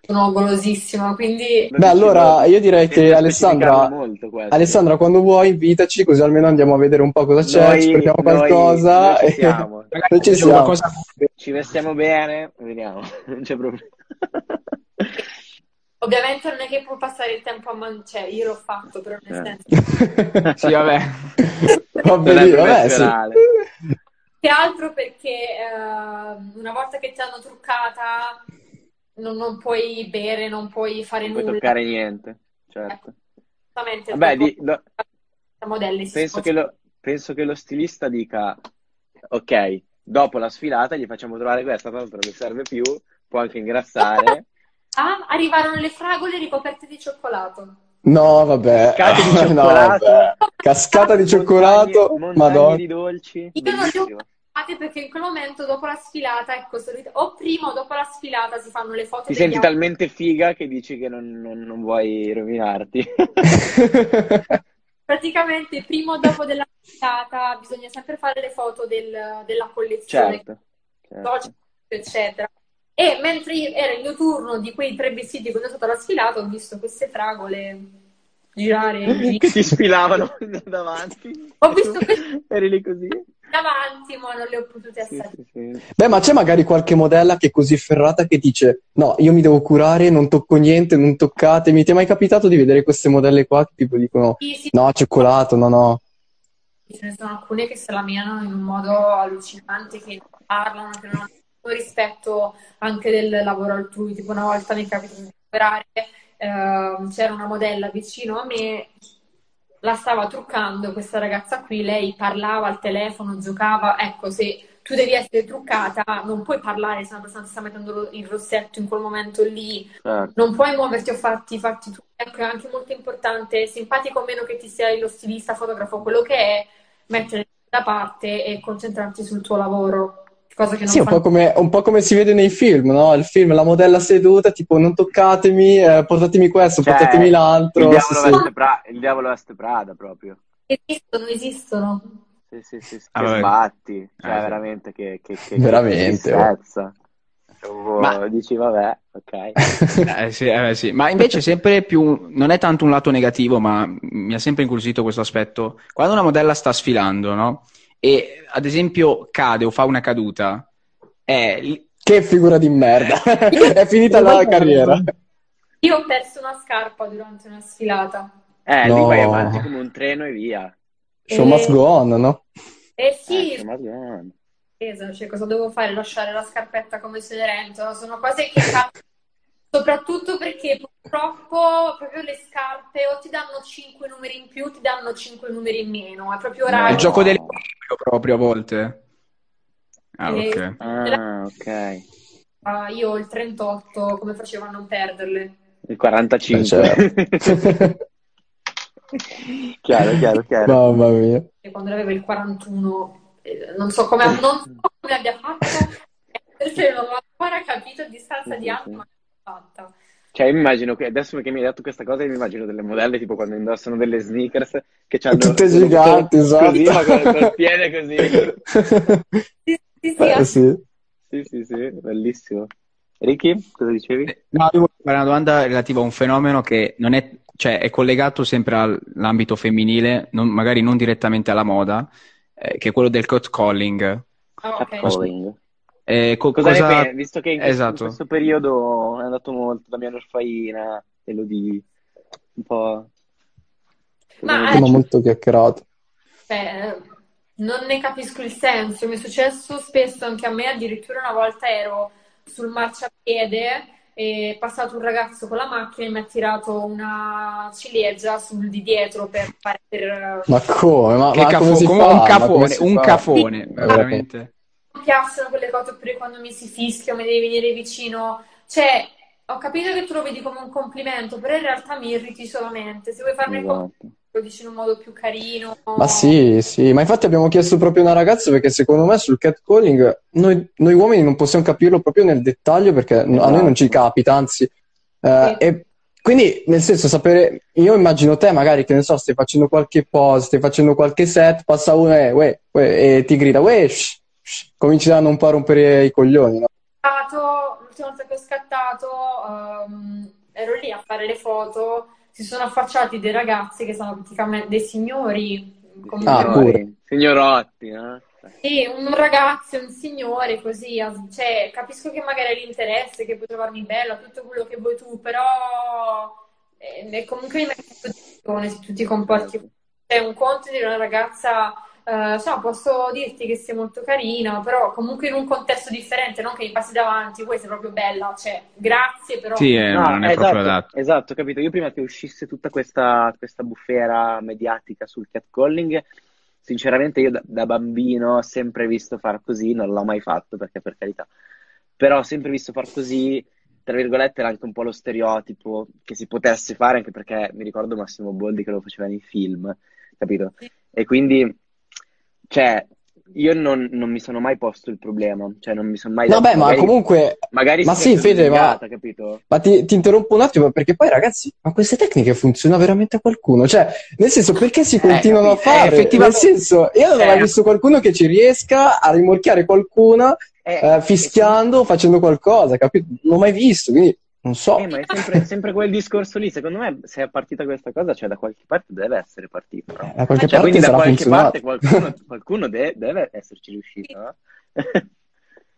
sono golosissima, quindi beh, allora io direi che Alessandra Alessandra quando vuoi invitaci, così almeno andiamo a vedere un po' cosa c'è, noi, ci portiamo qualcosa, noi ci siamo, noi ci, siamo. Qualcosa... ci vestiamo bene, vediamo, non c'è problema. Ovviamente non è che può passare il tempo a mangiare, io l'ho fatto, però nel senso sì vabbè vabbè, vabbè sì. Che altro perché uh, una volta che ti hanno truccata Non, non puoi bere, non puoi fare non nulla. Non puoi toccare niente, certo. Eh, Vabbè, di, lo, modelli, penso, che lo, penso che lo stilista dica, ok, dopo la sfilata gli facciamo trovare questa, tanto non serve più, può anche ingrassare. Ah, arrivarono le fragole ricoperte di cioccolato. No, vabbè. Cascata di cioccolato. No, vabbè. Cascata di cioccolato. Madonna. Di dolci. Perché in quel momento dopo la sfilata ecco, o prima o dopo la sfilata si fanno le foto. Ti senti altri. Talmente figa che dici che non, non, non vuoi rovinarti. Praticamente prima o dopo della sfilata bisogna sempre fare le foto del, della collezione, certo, certo. eccetera. E mentre era il mio turno di quei tre vestiti quando sono stata la sfilata ho visto queste fragole girare che ti sfilavano davanti. Ho visto che eri lì così davanti, ma non le ho potute assaggiare. Sì, sì, sì. Beh, ma c'è magari qualche modella che è così ferrata che dice no, io mi devo curare, non tocco niente, non toccatemi. Ti è mai capitato di vedere queste modelle qua che tipo dicono sì, sì, no, cioccolato, no, no? Ce ne sono alcune che se la menano in un modo allucinante, che parlano, che non hanno rispetto anche del lavoro altrui. Tipo una volta mi è capitato di operare, Uh, c'era una modella vicino a me, la stava truccando questa ragazza qui, lei parlava al telefono, giocava, ecco, se tu devi essere truccata non puoi parlare se una persona ti sta mettendo il rossetto in quel momento lì, certo. non puoi muoverti o farti, farti tu, ecco, è anche molto importante, simpatico o meno che ti sia lo stilista, fotografo, quello che è, mettere da parte e concentrarti sul tuo lavoro. Cosa che non sì, un po' come, un po' come si vede nei film, no? Il film, la modella seduta, tipo non toccatemi, eh, portatemi questo, cioè, portatemi l'altro. Il diavolo, sì, veste, sì. Pra- il diavolo veste Prada proprio. Esistono, esistono. Sì, sì, sì, sì ah, che sbatti, cioè ah, veramente che che che veramente. Che Ma dici vabbè, ok. eh, sì, eh, sì. Ma invece sempre più, non è tanto un lato negativo, ma mi ha sempre incuriosito questo aspetto. Quando una modella sta sfilando, no? E ad esempio cade o fa una caduta è... che figura di merda è finita la carriera Io ho perso una scarpa durante una sfilata. Eh, no. Lì vai avanti come un treno e via. Show e... must go on, no? Eh sì. Eh, show must go on. Esatto, cioè cosa devo fare? Lasciare la scarpetta come se l'erento? Sono cose che soprattutto perché purtroppo proprio le scarpe o ti danno cinque numeri in più, ti danno cinque numeri in meno. È proprio raro. È il gioco dell'equilibrio proprio a volte. Ah, e... ok. Ah, ok. Uh, io ho il trentotto, come facevo a non perderle? Il quarantacinque. Chiaro, chiaro, chiaro. Mamma mia. E quando avevo il quarantuno, non so come, non so come abbia fatto, perché non ho ancora capito a distanza di anni, ma l'ho fatta. Cioè, io immagino che adesso che mi hai detto questa cosa, io mi immagino delle modelle tipo quando indossano delle sneakers che c'hanno tutte giganti, esatto. Così, ma con il piede così. Sì, sì, sì. Eh, sì. Sì, sì, sì, bellissimo. Ricky, cosa dicevi? No, io volevo fare una domanda relativa a un fenomeno che non è, cioè, è collegato sempre all'ambito femminile, non, magari non direttamente alla moda, eh, che è quello del cat calling. Cat okay. calling. Eh, co- cosa cosa... ne pensi? Visto che in, esatto. in questo periodo è andato molto la mia orfaina, te lo dico un po'. Ma è molto chiacchierato. Beh. Non ne capisco il senso, mi è successo spesso anche a me, addirittura una volta ero sul marciapiede e è passato un ragazzo con la macchina e mi ha tirato una ciliegia sul di dietro per fare... Per... Ma come? Ma, che ma cafo- come si come fa? Un cafone, un fa? cafone, sì, veramente. Non piacciono quelle cose oppure quando mi si fischia o mi devi venire vicino, cioè ho capito che tu lo vedi come un complimento, però in realtà mi irriti solamente, se vuoi farmi un complimento. Lo dici in un modo più carino. Ma sì, sì, ma infatti abbiamo chiesto proprio una ragazza perché secondo me sul catcalling noi, noi uomini non possiamo capirlo proprio nel dettaglio perché esatto. a noi non ci capita, anzi. Eh, sì. E quindi, nel senso, sapere, io immagino te magari, che ne so, stai facendo qualche pose, stai facendo qualche set, passa uno e, uè, uè, e ti grida, uè, shh, shh, cominci a non un po' a rompere i coglioni, no? L'ultima volta che ho scattato um, ero lì a fare le foto. Si sono affacciati dei ragazzi che sono praticamente dei signori. Come ah, pure. Signorotti, eh? Sì, un ragazzo, un signore, così. Cioè, capisco che magari è l'interesse, che puoi trovarmi bella, tutto quello che vuoi tu, però eh, comunque mi se tu ti comporti. C'è un conto di una ragazza, eh, so, posso dirti che sei molto carina, però comunque in un contesto differente, non che mi passi davanti, poi sei proprio bella, cioè, grazie, però... Sì, eh, no, non è esatto, proprio adatto. Esatto, capito. Io prima che uscisse tutta questa, questa bufera mediatica sul catcalling, sinceramente io da, da bambino ho sempre visto far così, non l'ho mai fatto, perché per carità, però ho sempre visto far così, tra virgolette, era anche un po' lo stereotipo che si potesse fare, anche perché mi ricordo Massimo Boldi che lo faceva nei film, capito? E quindi, cioè, io non, non mi sono mai posto il problema, cioè non mi sono mai... Vabbè, ma magari, comunque... Magari ma sì, Fede, ma, capito? ma ti, ti interrompo un attimo, perché poi, ragazzi, ma queste tecniche funzionano veramente a qualcuno? Cioè, nel senso, perché si eh, continuano capito, a fare? Eh, effettivamente... Nel senso, io non ho eh, mai visto qualcuno che ci riesca a rimorchiare qualcuno eh, eh, fischiando, eh, facendo qualcosa, capito? Non l'ho mai visto, quindi... Non so. Eh, ma è sempre, sempre quel discorso lì. Secondo me, se è partita questa cosa, cioè da qualche parte deve essere partita. No? Eh, da qualche cioè, parte quindi sarà da qualche parte qualcuno, qualcuno de- deve esserci riuscito. No?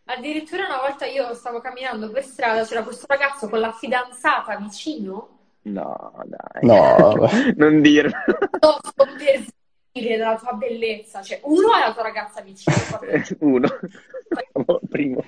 Addirittura una volta io stavo camminando per strada, c'era questo ragazzo con la fidanzata vicino. No, dai. No, non dirlo. No, sto per dire della tua bellezza. Cioè, uno è la tua ragazza vicino. Uno. Primo.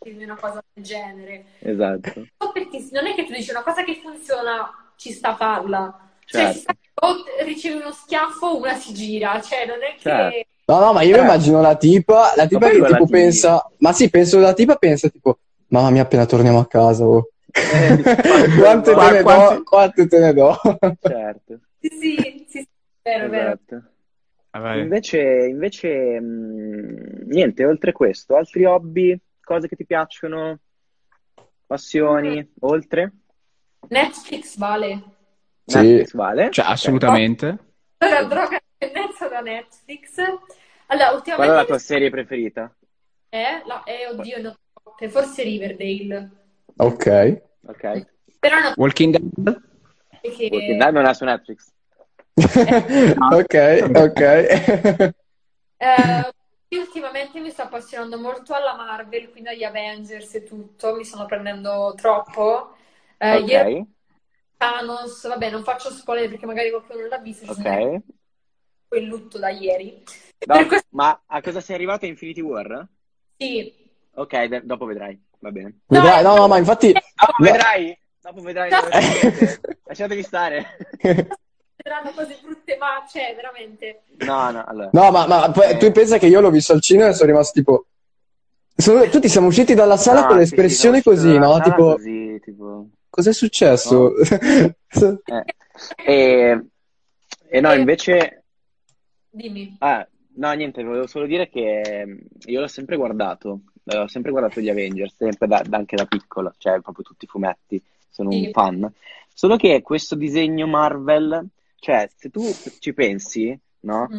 Di una cosa del genere, esatto. Perché non è che tu dici una cosa che funziona, ci sta a farla, certo. Cioè, o ricevi uno schiaffo, una si gira, cioè non è che certo. no, no, ma io certo. immagino la tipa, la tipa che tipo pensa, tipa. ma sì, penso la tipa pensa tipo, mamma mia, appena torniamo a casa, oh. eh, quanto, te ne quanto... Do, quanto te ne do, certo, sì, sì, sì, sì vero, esatto. vero. Ah, invece, invece, mh, niente, oltre questo, altri hobby. Cose che ti piacciono, passioni, mm-hmm. oltre? Netflix vale. Sì, Netflix vale. Cioè, assolutamente. Allora, droga tendenza da Netflix. Allora, ultimamente... Qual è la tua serie preferita? Eh, la... eh oddio, no, forse Riverdale. Ok. Ok. Però no... Walking Dead? Perché... Walking Dead non è su Netflix. Eh. ok, ok. uh... Ultimamente mi sto appassionando molto alla Marvel, quindi agli Avengers e tutto, mi sono prendendo troppo. Eh, ok. Ieri... Thanos, vabbè, non faccio spoiler perché magari qualcuno non l'ha visto. Ok. Quel lutto da ieri. No, per questo... Ma a cosa sei arrivata? Infinity War? Sì. Ok, d- dopo vedrai, va bene. No, vedrai, no, no, ma infatti... Dopo vedrai, dopo vedrai. No. Lasciatevi stare. Saranno cose brutte, ma c'è, veramente. No, no, allora. No, ma, ma eh... tu pensa che io l'ho visto al cinema e sono rimasto tipo... Sono... Tutti siamo usciti dalla sala no, con l'espressione sì, così, no? Tipo... Così, tipo... Cos'è successo? No. eh. E... e no, invece... Dimmi. Ah, no, niente, volevo solo dire che io l'ho sempre guardato, ho sempre guardato gli Avengers, sempre da, anche da piccola, cioè proprio tutti i fumetti, sono un fan. Solo che questo disegno Marvel, cioè se tu ci pensi, no? Mm.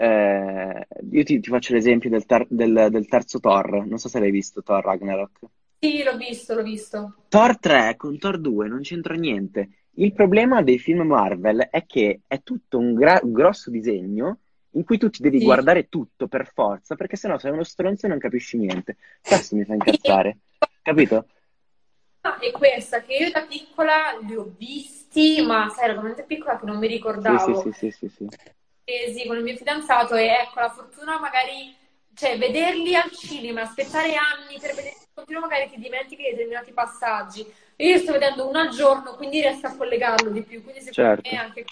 Eh, io ti, ti faccio l'esempio del, tar- del, del terzo Thor, non so se l'hai visto Thor Ragnarok. Sì, l'ho visto, l'ho visto. Thor tre con Thor due non c'entra niente. Il problema dei film Marvel è che è tutto un gra- grosso disegno in cui tu ti devi sì. guardare tutto per forza, perché sennò sei uno stronzo e non capisci niente. Questo mi fa incazzare, capito? Ah, è questa, che io da piccola li ho visti, ma sai, ero veramente piccola che non mi ricordavo. Sì, sì, sì, sì, sì. Eh, sì, con il mio fidanzato, e ecco, la fortuna magari, cioè, vederli al cinema, aspettare anni per vederli continuo, magari ti dimentichi determinati passaggi. Io sto vedendo uno al giorno, quindi riesco a collegarlo di più, quindi secondo certo. me anche...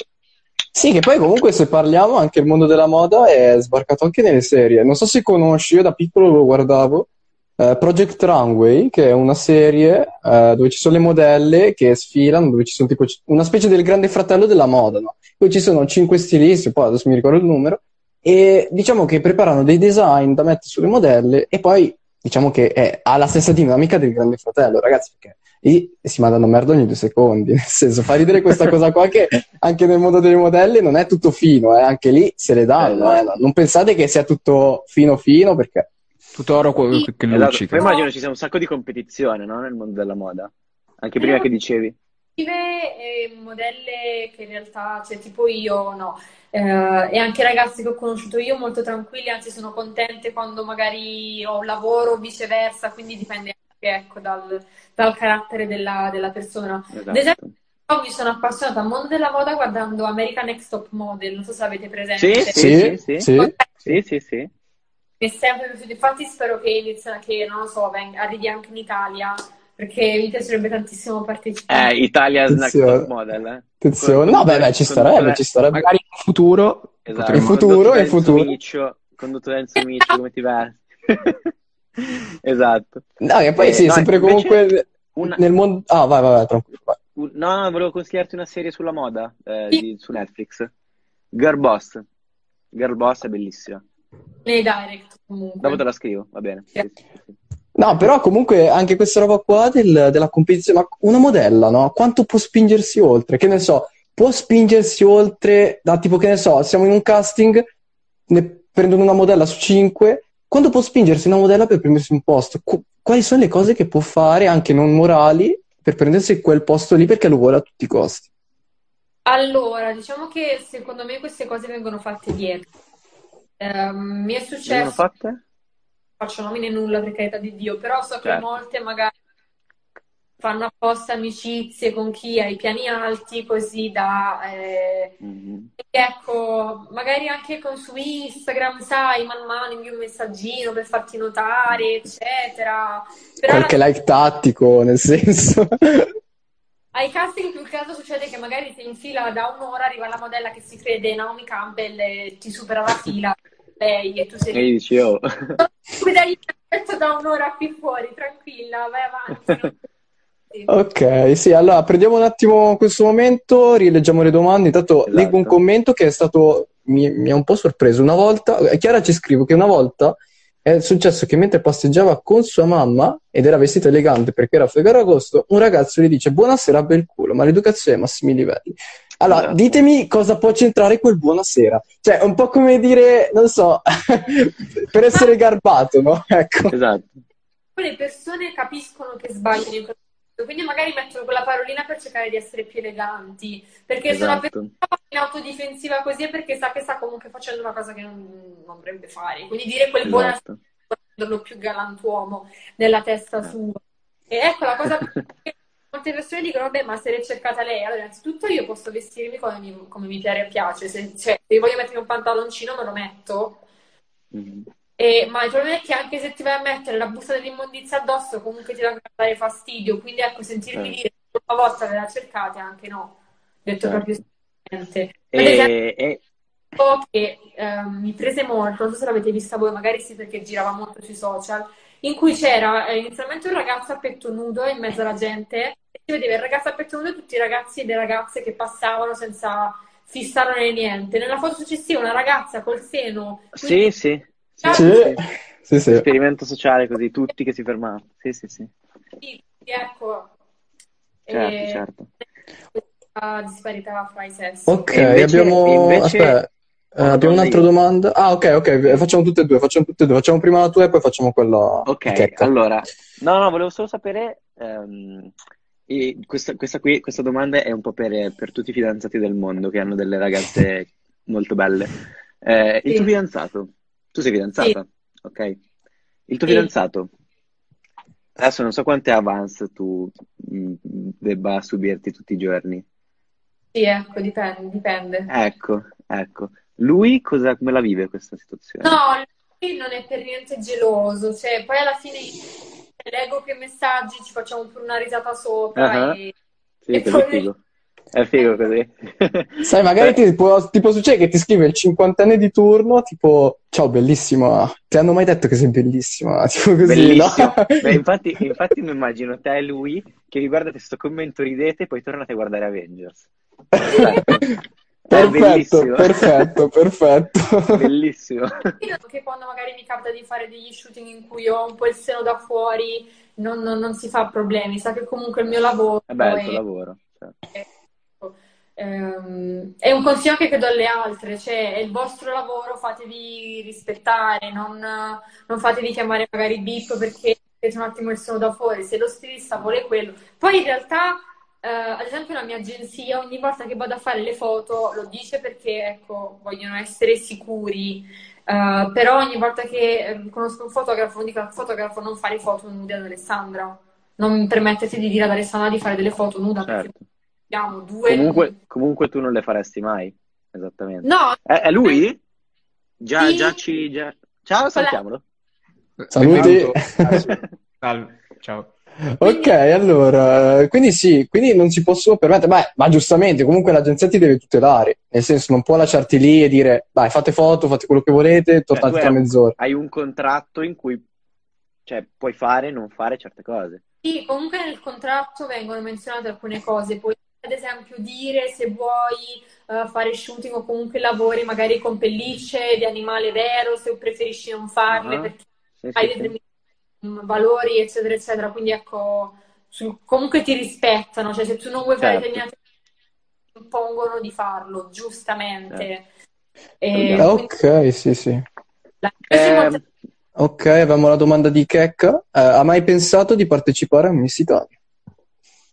Sì, che poi comunque se parliamo anche il mondo della moda è sbarcato anche nelle serie. Non so se conosci, io da piccolo lo guardavo, eh, Project Runway, che è una serie eh, dove ci sono le modelle che sfilano, dove ci sono tipo una specie del grande fratello della moda, no? Poi ci sono cinque stilisti, poi adesso mi ricordo il numero, e diciamo che preparano dei design da mettere sulle modelle e poi diciamo che è, ha la stessa dinamica del grande fratello, ragazzi, perché... E si mandano merda ogni due secondi, nel senso, fa ridere questa cosa qua che anche nel mondo delle modelle non è tutto fino, eh? Anche lì se le danno, eh, eh, no? Non pensate che sia tutto fino fino, perché tutto oro sì. che luccica. Poi immagino ci sia un sacco di competizione, no? Nel mondo della moda, anche prima eh, che dicevi e modelle che in realtà, cioè tipo io no, eh, e anche ragazzi che ho conosciuto io molto tranquilli, anzi sono contente quando magari ho un lavoro o viceversa, quindi dipende ecco dal, dal carattere della, della persona. Esatto. Ad esempio, io mi sono appassionata al mondo della moda guardando American Next Top Model, non so se avete presente. Sì, sì, sì, sì, sì, sì, sì, sì. Mi è sempre piaciuto, infatti spero che inizia, che non lo so, veng- arrivi anche in Italia, perché mi piacerebbe tantissimo partecipare. Eh, Italia's Next Top Model, eh. Attenzione. No, beh, beh, ci starebbe, ci starebbe. Magari in futuro, esatto. in futuro, in futuro. Micio, condotto da Enzo Micio, come ti va? Esatto. No, e poi eh, sì, no, sempre comunque una... nel mondo... Ah, vai, vai, vai, tranquillo. Vai. No, no, volevo consigliarti una serie sulla moda, eh, di, su Netflix. Girl Boss. Girl Boss è bellissima. E direct, comunque. Dopo te la scrivo, va bene. Yeah. Sì, sì, sì. No, però comunque anche questa roba qua del, della competizione... Ma una modella, no? Quanto può spingersi oltre? Che ne so, può spingersi oltre... da tipo, che ne so, siamo in un casting, ne prendono una modella su cinque... Quando può spingersi una modella per prendersi un posto? Qu- quali sono le cose che può fare, anche non morali, per prendersi quel posto lì perché lo vuole a tutti i costi? Allora, diciamo che secondo me queste cose vengono fatte dietro. Eh, mi è successo... Vengono fatte? Non faccio nomi né nulla, per carità di Dio, però so certo. che molte magari fanno apposta amicizie con chi ha i piani alti, così da... Eh... Mm-hmm. Ecco, magari anche con, su Instagram, sai, man mano invio un messaggino per farti notare, eccetera. Però qualche la... like tattico, nel senso... Ai casting più che altro succede che magari se in fila da un'ora arriva la modella che si crede Naomi Campbell e ti supera la fila, lei, e tu sei... E dici, oh... Dai, da un'ora qui fuori, tranquilla, vai avanti, no? Ok, sì, allora prendiamo un attimo questo momento, rileggiamo le domande. Intanto esatto. leggo un commento che è stato, mi, mi ha un po' sorpreso. Una volta, Chiara ci scrive che una volta è successo che mentre passeggiava con sua mamma, ed era vestita elegante perché era Ferragosto, un ragazzo gli dice buonasera bel culo, ma l'educazione è ai massimi livelli. Allora, esatto. ditemi cosa può c'entrare quel buonasera. Cioè, è un po' come dire, non so, per essere garbato, no? Ecco. Esatto. Le persone capiscono che sbagliano, quindi magari mettono quella parolina per cercare di essere più eleganti, perché esatto. se una persona in autodifensiva così è perché sa che sta comunque facendo una cosa che non, non dovrebbe fare, quindi dire quel esatto. buon lo più galantuomo nella testa sua. E ecco la cosa che tante persone dicono vabbè, ma se l'è cercata lei. Allora, innanzitutto io posso vestirmi come mi, come mi piace, piace. Se, cioè, se voglio mettermi un pantaloncino me lo metto. Mm. E, ma il problema è che anche se ti vai a mettere la busta dell'immondizia addosso comunque ti dà dare fastidio, quindi ecco, sentirmi eh. dire una volta ve la cercate, anche no, detto eh. proprio semplicemente. Ad esempio, eh. che eh, mi prese molto, non so se l'avete vista voi, magari sì perché girava molto sui social, in cui c'era eh, inizialmente un ragazzo a petto nudo in mezzo alla gente, e si vedeva il ragazzo a petto nudo e tutti i ragazzi e le ragazze che passavano senza fissarlo né niente. Nella foto successiva una ragazza col seno, sì sì sì, sì, sì, sì. Esperimento sociale così, tutti che si fermavano. Sì, sì, sì. Sì, ecco. Certo, e... certo. La disparità fra i sessi. Ok, invece, abbiamo... Invece... Aspetta, eh, abbiamo un'altra domanda. Ah, ok, ok, facciamo tutte e due, facciamo tutte e due. Facciamo prima la tua e poi facciamo quella... Ok, allora... No, no, volevo solo sapere... Um, e questa, questa qui, questa domanda è un po' per, per tutti i fidanzati del mondo che hanno delle ragazze molto belle. Eh, sì. Il tuo fidanzato... Tu sei fidanzata, sì. Ok? Il tuo sì. fidanzato, adesso non so quante avance tu debba subirti tutti i giorni. Sì, ecco, dipende. dipende. Ecco, ecco. Lui cosa, come la vive questa situazione? No, lui non è per niente geloso, cioè poi alla fine leggo che messaggi, ci facciamo pure una risata sopra. Uh-huh. e, sì, e poi... figo. È figo così. Sai, magari ti può, tipo succede che ti scrive il cinquantenne di turno, tipo, ciao bellissima, ti hanno mai detto che sei bellissima? Tipo così, bellissimo. No? Beh, infatti, infatti mi immagino te e lui che vi guardate questo commento, ridete e poi tornate a guardare Avengers. Perfetto, eh, perfetto, perfetto. Bellissimo. Che quando magari mi capita di fare degli shooting in cui ho un po' il seno da fuori, non, non, non si fa problemi, sa che comunque il mio lavoro... Eh beh, è il tuo lavoro, certo. È... è un consiglio anche che do alle altre, cioè è il vostro lavoro, fatevi rispettare, non, non fatevi chiamare magari bip perché un attimo il solo da fuori, se lo stilista vuole quello. Poi in realtà eh, ad esempio la mia agenzia ogni volta che vado a fare le foto lo dice perché ecco vogliono essere sicuri, eh, però ogni volta che conosco un fotografo dico al fotografo non fare foto nude ad Alessandra, non permetterti di dire ad Alessandra di fare delle foto nuda, certo. Perché abbiamo due... Comunque, comunque tu non le faresti mai, esattamente. No. È, è lui? Già, sì. già ci... Già... Ciao, salutiamolo. Saluti. Salve, ciao. Ok, allora, quindi sì, quindi non si possono permettere, ma, ma giustamente, comunque l'agenzia ti deve tutelare, nel senso non può lasciarti lì e dire, dai, fate foto, fate quello che volete, tornate cioè, tra mezz'ora. Hai un contratto in cui cioè, puoi fare e non fare certe cose. Sì, comunque nel contratto vengono menzionate alcune cose, poi ad esempio dire se vuoi uh, fare shooting o comunque lavori magari con pellicce di animale vero, se preferisci non farle, uh-huh. perché sì, hai sì, determinati sì. valori eccetera eccetera, quindi ecco su, comunque ti rispettano, cioè se tu non vuoi certo. fare determinate cose ti impongono di farlo, giustamente. Certo. E, ok, quindi... sì sì. La... Eh... Ok, avevamo la domanda di Checca. Uh, ha mai pensato di partecipare a Miss Italia?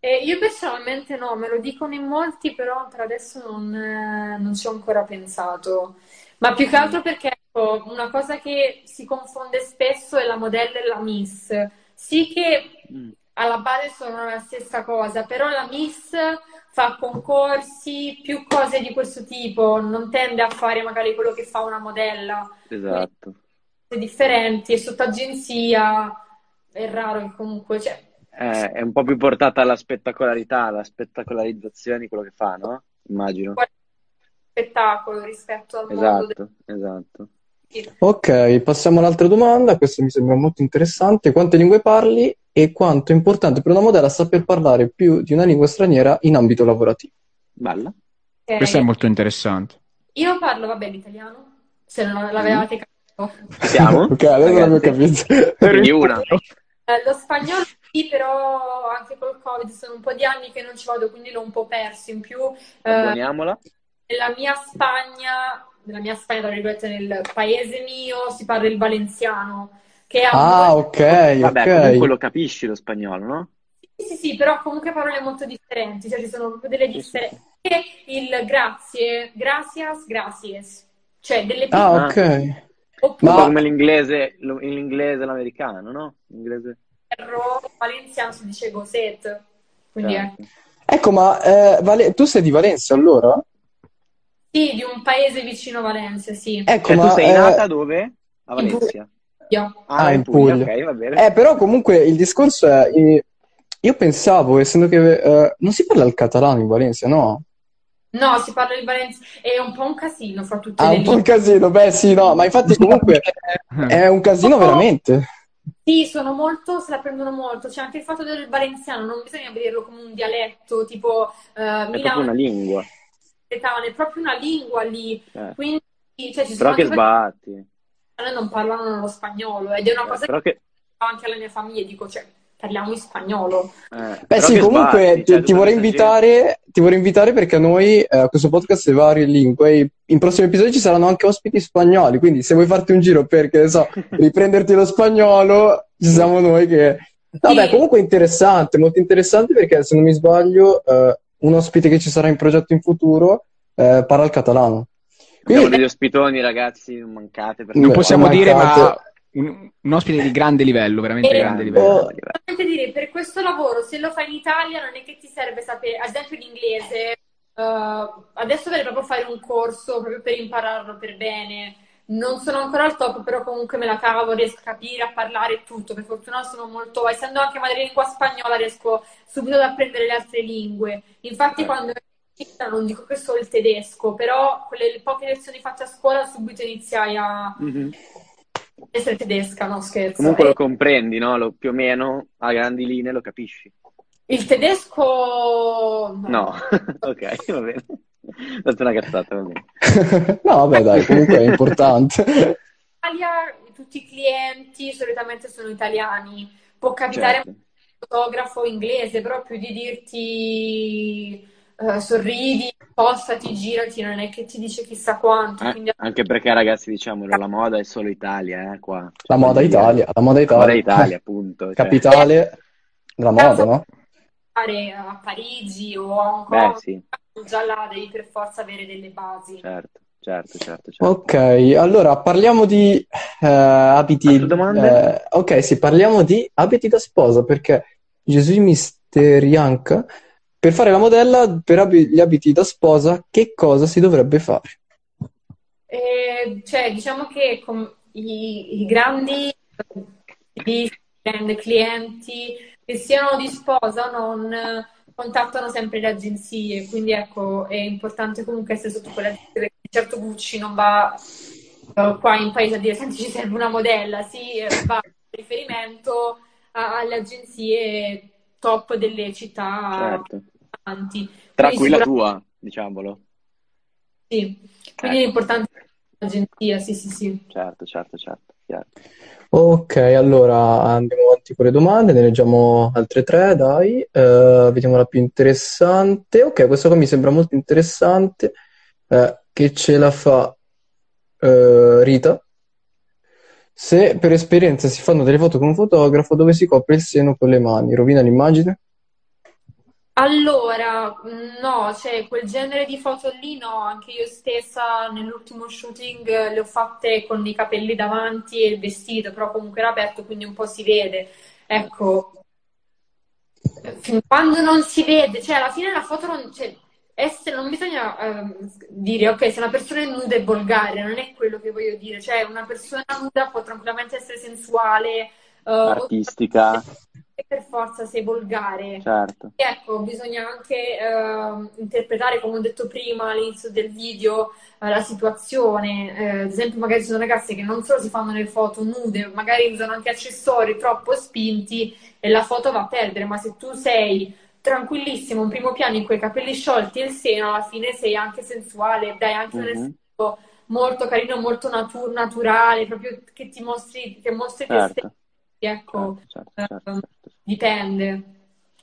Eh, io personalmente no, me lo dicono in molti, però per adesso non, eh, non ci ho ancora pensato. Ma più che altro perché ecco, una cosa che si confonde spesso è la modella e la Miss. Sì che alla base sono la stessa cosa, però la Miss fa concorsi, più cose di questo tipo, non tende a fare magari quello che fa una modella. Esatto. Quindi, differenti, e sotto agenzia è raro che comunque... Cioè, Eh, è un po' più portata alla spettacolarità, alla spettacolarizzazione di quello che fa, no? Immagino. Spettacolo rispetto al esatto, mondo. Esatto, del... esatto. Sì. Ok, passiamo all'altra domanda, questa mi sembra molto interessante. Quante lingue parli e quanto è importante per una modella saper parlare più di una lingua straniera in ambito lavorativo? Bella. Okay. Questa è molto interessante. Io parlo, vabbè, l'italiano, se non l'avevate capito. Siamo? Ok, adesso l'abbiamo capito. Quindi una. Eh, lo spagnolo... Sì, però anche col Covid sono un po' di anni che non ci vado, quindi l'ho un po' perso. In più, eh, nella mia Spagna, nella mia Spagna, tra virgolette, nel paese mio, si parla il valenziano. Che ah, ok, po- Vabbè, okay. comunque lo capisci lo spagnolo, no? Sì, sì, sì, però comunque parole molto differenti, cioè ci sono proprio delle differenze. E il grazie, gracias, gracias. Cioè delle piccole... Ah, ok. Oppure... Ma come l'inglese, l'inglese l'americano, no? L'inglese... Valenziano si dice goset. Quindi certo. è... Ecco, ma eh, Vale... tu sei di Valencia allora? Sì, di un paese vicino a Valencia, sì. Ecco, cioè, ma tu sei eh... nata dove? A Valencia. Io. Ah, ah, in Puglia, ok, va bene. Eh, però comunque il discorso è... Eh, io pensavo, essendo che... Eh, non si parla il catalano in Valencia, no? No, si parla di Valencia, è un po' un casino fra tutte ah, le lingue. Ah, un po' un casino, beh sì, no, ma infatti comunque è un casino oh, veramente. Sì, sono molto, se la prendono molto, c'è anche il fatto del valenziano, non bisogna vederlo come un dialetto, tipo... Uh, è Milano, proprio una lingua. È proprio una lingua lì, eh. quindi... Cioè, ci però sono che sbatti. Non parlano lo spagnolo, ed è una eh, cosa che... che... anche alla mia famiglia, dico, cioè... parliamo in spagnolo. Eh, Beh sì, comunque sbatti, ti, ti, vorrei invitare, ti vorrei invitare perché a noi, eh, questo podcast è varie lingue, in prossimi episodi ci saranno anche ospiti spagnoli, quindi se vuoi farti un giro per, che ne so, riprenderti lo spagnolo, ci siamo noi che... Vabbè, sì. Comunque interessante, molto interessante perché, se non mi sbaglio, eh, un ospite che ci sarà in progetto in futuro eh, parla il catalano. Quindi... Siamo degli ospitoni, ragazzi, non mancate. Perché... Non possiamo mancate. dire, ma... Un, un ospite di grande livello, veramente eh, grande livello. Eh, dire, per questo lavoro, se lo fai in Italia, non è che ti serve sapere, ad esempio l'inglese, uh, adesso dovrei proprio fare un corso proprio per impararlo per bene. Non sono ancora al top, però comunque me la cavo, riesco a capire, a parlare tutto. Per fortuna sono molto, essendo anche madrelingua spagnola, riesco subito ad apprendere le altre lingue. Infatti eh. quando non dico che so il tedesco, però quelle le poche lezioni fatte a scuola subito iniziai a... Mm-hmm. essere tedesca, no scherzo. Comunque lo comprendi, no? Lo, più o meno a grandi linee lo capisci. Il tedesco... No, no. Ok, va bene. Dato una cazzata, va bene. No, vabbè, dai, comunque è importante. In Italia tutti i clienti solitamente sono italiani. Può capitare certo. un fotografo inglese, però più di dirti uh, sorridi, postati, girati, non è che ti dice chissà quanto. Quindi... Anche perché, ragazzi, diciamolo, la moda è solo Italia, eh, qua. La moda Italia, la moda Italia. La moda Italia, appunto. Cioè. Capitale della moda, no? A Parigi o a Hong Kong, beh, sì. già là devi per forza avere delle basi. Certo, certo, certo. certo. Ok, allora, parliamo di eh, abiti... Eh, ok, sì, parliamo di abiti da sposa, perché Gesù Misterianca... Per fare la modella, per ab- gli abiti da sposa, che cosa si dovrebbe fare? Eh, cioè, diciamo che con i, i grandi clienti, che siano di sposa, non contattano sempre le agenzie. Quindi, ecco, è importante comunque essere sotto quella di certo Gucci non va uh, qua in paese a dire senti, ci serve una modella. Sì, va in riferimento a, alle agenzie top delle città certo. tanti. Tra quindi cui sicuramente... la tua, diciamolo. Sì, quindi eh. è importante l'agenzia, sì, sì, sì. Certo, certo, certo. Chiaro. Ok, allora andiamo avanti con le domande, ne leggiamo altre tre, dai. Uh, vediamo la più interessante. Ok, questa qua mi sembra molto interessante, uh, che ce la fa uh, Rita. Se per esperienza si fanno delle foto con un fotografo dove si copre il seno con le mani, rovina l'immagine? Allora, no, cioè quel genere di foto lì no, anche io stessa nell'ultimo shooting le ho fatte con i capelli davanti e il vestito, però comunque era aperto quindi un po' si vede, ecco, fin quando non si vede, cioè alla fine la foto non... Cioè, Essere, non bisogna ehm, dire ok, se una persona è nuda è volgare, non è quello che voglio dire, cioè una persona nuda può tranquillamente essere sensuale, eh, artistica, e per forza sei volgare, certo. E ecco, bisogna anche ehm, interpretare, come ho detto prima all'inizio del video, eh, la situazione, eh, ad esempio magari ci sono ragazze che non solo si fanno le foto nude, magari usano anche accessori troppo spinti e la foto va a perdere, ma se tu sei tranquillissimo, un primo piano in quei capelli sciolti e il seno, alla fine sei anche sensuale, dai anche mm-hmm. un vestito molto carino, molto natur- naturale, proprio che ti mostri, che mostri certo. te stessi, ecco, certo, certo, certo, certo. dipende.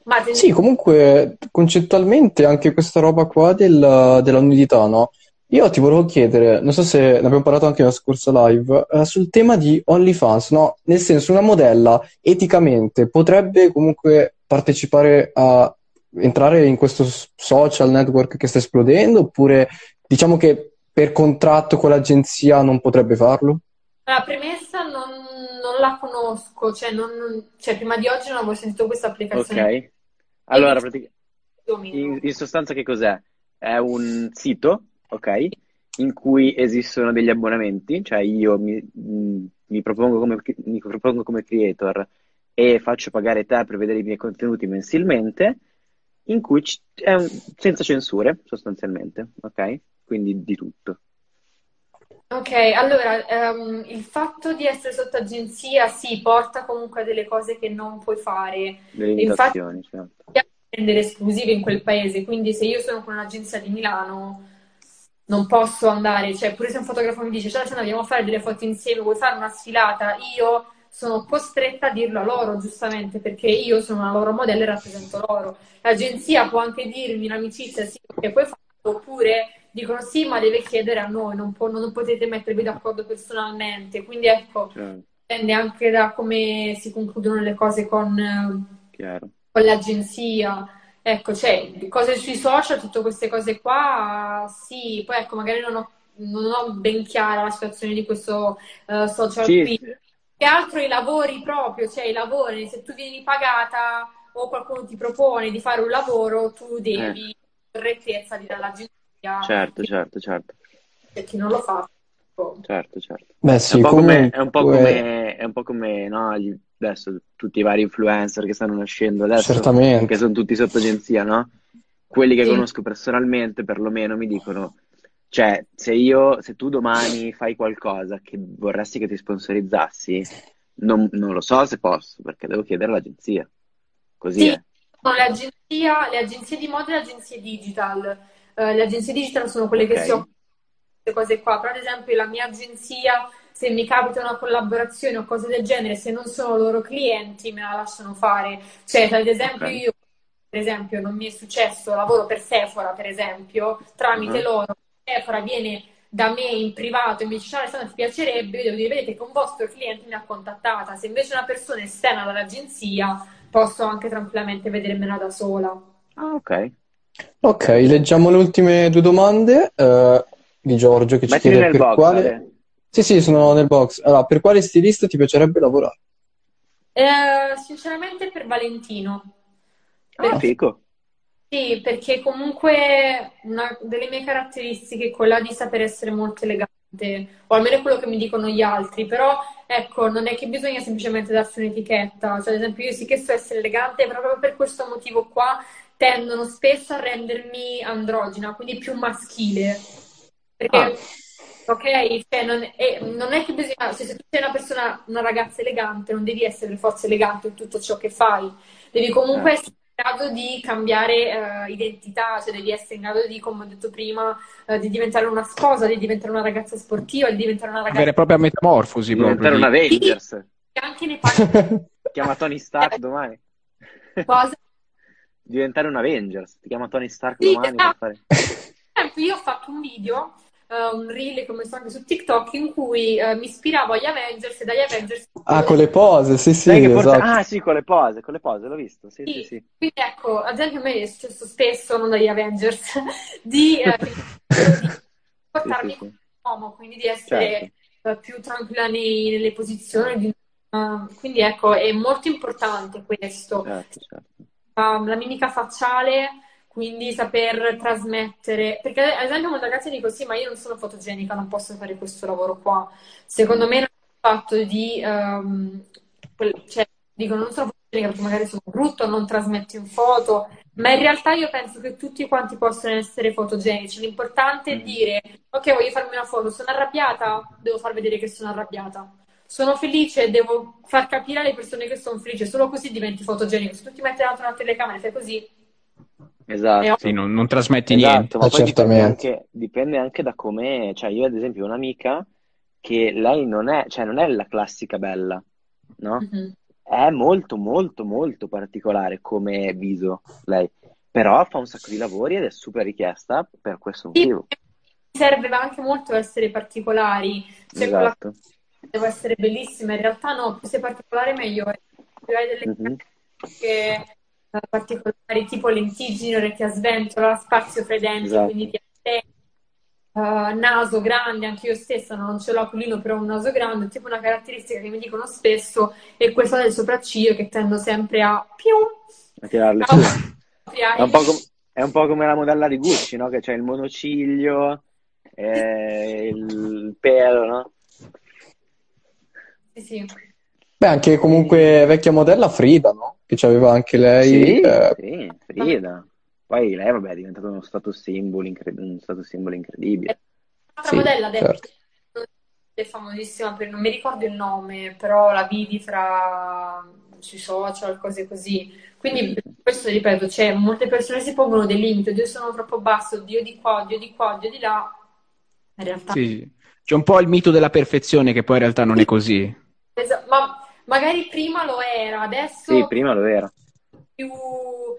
Ma te... Sì, comunque, concettualmente anche questa roba qua del, della nudità, no? Io ti volevo chiedere, non so se ne abbiamo parlato anche nella scorsa live, eh, sul tema di OnlyFans, no? Nel senso, una modella, eticamente, potrebbe comunque... partecipare a entrare in questo social network che sta esplodendo, oppure diciamo che per contratto con l'agenzia non potrebbe farlo? La premessa non, non la conosco, cioè, non, cioè prima di oggi non avevo sentito questa applicazione. Ok, Allora, praticamente, in, in sostanza che cos'è? È un sito, ok, in cui esistono degli abbonamenti, cioè io mi, mi, propongo come, mi propongo come creator e faccio pagare te per vedere i miei contenuti mensilmente, in cui c- è un, senza censure, sostanzialmente, ok? Quindi di tutto. Ok, allora, um, il fatto di essere sotto agenzia, sì, porta comunque a delle cose che non puoi fare. Le limitazioni, infatti, certo. Devi prendere esclusive in quel paese, quindi se io sono con un'agenzia di Milano non posso andare, cioè pure se un fotografo mi dice, cioè se andiamo a fare delle foto insieme, vuoi fare una sfilata? Io sono costretta a dirlo a loro, giustamente, perché io sono una loro modella e rappresento loro. L'agenzia può anche dirmi in amicizia, sì, che puoi fare, oppure... dicono sì, ma deve chiedere a noi, non, può, non potete mettervi d'accordo personalmente, quindi ecco, certo. Dipende anche da come si concludono le cose con, con l'agenzia, ecco, cioè cose sui social, tutte queste cose qua, sì, poi ecco, magari non ho, non ho ben chiara la situazione di questo uh, social, sì, qui, sì. Che altro i lavori proprio, cioè i lavori, se tu vieni pagata o qualcuno ti propone di fare un lavoro, tu devi eh. correttezza di dall'agenzia. Certo, certo, certo. E chi non lo fa. Certo, certo. Beh, sì, è un po' come, è un po' come, è un po' come no, adesso tutti i vari influencer che stanno nascendo adesso, certamente, che sono tutti sotto agenzia, no? Quelli che sì. conosco personalmente, perlomeno, mi dicono, cioè, se io, se tu domani fai qualcosa che vorresti che ti sponsorizzassi, non, non lo so se posso, perché devo chiedere all'agenzia. Così sì. è. No, le agenzie, le agenzie di moda e le agenzie digital. Le agenzie digital sono quelle okay. che si occupano di queste cose qua, però ad esempio la mia agenzia, se mi capita una collaborazione o cose del genere, se non sono loro clienti me la lasciano fare, cioè ad esempio okay. io per esempio non mi è successo, lavoro per Sephora per esempio, tramite uh-huh. loro, Sephora viene da me in privato e mi dice Alessandra ti piacerebbe, io devo dire vedete che un vostro cliente mi ha contattata, se invece una persona esterna dall'agenzia posso anche tranquillamente vedermela da sola. Ah ok. Ok, leggiamo le ultime due domande uh, di Giorgio che ci Mettili chiede per box, quale... Vale. Sì, sì, sono nel box. Allora, per quale stilista ti piacerebbe lavorare? Eh, sinceramente per Valentino. Ah, fico. Sì, perché comunque una delle mie caratteristiche è quella di saper essere molto elegante, o almeno è quello che mi dicono gli altri, però ecco, non è che bisogna semplicemente darsi un'etichetta, cioè ad esempio io sì che so essere elegante, però proprio per questo motivo qua tendono spesso a rendermi androgina, quindi più maschile. Perché, ah. ok, cioè non, è, non è che bisogna... Cioè se tu sei una persona, una ragazza elegante, non devi essere per forza elegante in tutto ciò che fai. Devi comunque eh. essere in grado di cambiare uh, identità, cioè devi essere in grado di, come ho detto prima, uh, di diventare una sposa, di diventare una ragazza sportiva, di diventare una ragazza... Avere propria metamorfosi, proprio. Diventare un Avengers. Sì, anche ne parli. Chiama Tony Stark domani. Cosa? Diventare un Avengers, ti chiama Tony Stark sì, domani esatto. per fare... Io ho fatto un video, uh, un reel che ho messo anche su TikTok in cui uh, mi ispiravo agli Avengers e dagli Avengers. Ah, con le pose, sì, sì, esatto. Porta... Ah, sì, con le pose, con le pose, l'ho visto, sì, sì, sì, sì. Quindi ecco, ad esempio a me è successo spesso, non dagli Avengers, di, uh, di portarmi sì, sì, sì. come uomo, quindi di essere certo. più tranquilla nei, nelle posizioni. Uh, quindi ecco, è molto importante questo. Certo, certo. La mimica facciale, quindi saper trasmettere, perché ad esempio molte ragazze dicono sì ma io non sono fotogenica, non posso fare questo lavoro qua, secondo me non è il fatto di um, cioè dicono non sono fotogenica perché magari sono brutto, non trasmetto in foto, ma in realtà io penso che tutti quanti possono essere fotogenici, l'importante è dire ok voglio farmi una foto, sono arrabbiata, devo far vedere che sono arrabbiata. Sono felice, devo far capire alle persone che sono felice, solo così diventi fotogenico. Se tu ti metti davanti una telecamera e fai così... Esatto. Sì, non, non trasmetti esatto, niente. Ma eh, poi dipende anche, dipende anche da come... Cioè, io ad esempio ho un'amica che lei non è... Cioè, non è la classica bella, no? Mm-hmm. È molto, molto, molto particolare come viso, lei. Però fa un sacco di lavori ed è super richiesta per questo motivo. Sì, serve anche molto essere particolari. Cioè, esatto. Devo essere bellissima, in realtà no, più sei particolare meglio, più hai delle mm-hmm. che, uh, particolari tipo lentiggini, orecchie a sventola, spazio fra i denti, esatto. quindi uh, naso grande, anche io stessa non ce l'ho l'oculino, però un naso grande, tipo una caratteristica che mi dicono spesso è questa del sopracciglio che tendo sempre a più a tirarle su. È un po' com- è un po' come la modella di Gucci, no? Che c'è il monociglio, eh, il pelo, no? Sì, sì. Beh, anche comunque vecchia modella Frida, no? Che c'aveva anche lei. Sì, eh... sì, Frida. Poi lei, vabbè, è diventata uno status symbol, incred- un status symbol incredibile. Un'altra sì, modella, certo. È famosissima, per non mi ricordo il nome, però la vidi fra sui social, cose così. Quindi questo, ripeto, cioè, molte persone si pongono dei limiti, oddio sono troppo basso, oddio di qua, oddio di qua, oddio di là. In realtà sì, c'è un po' il mito della perfezione che poi in realtà non è così. Esatto, ma magari prima lo era, adesso... Sì, prima lo era. Più uh,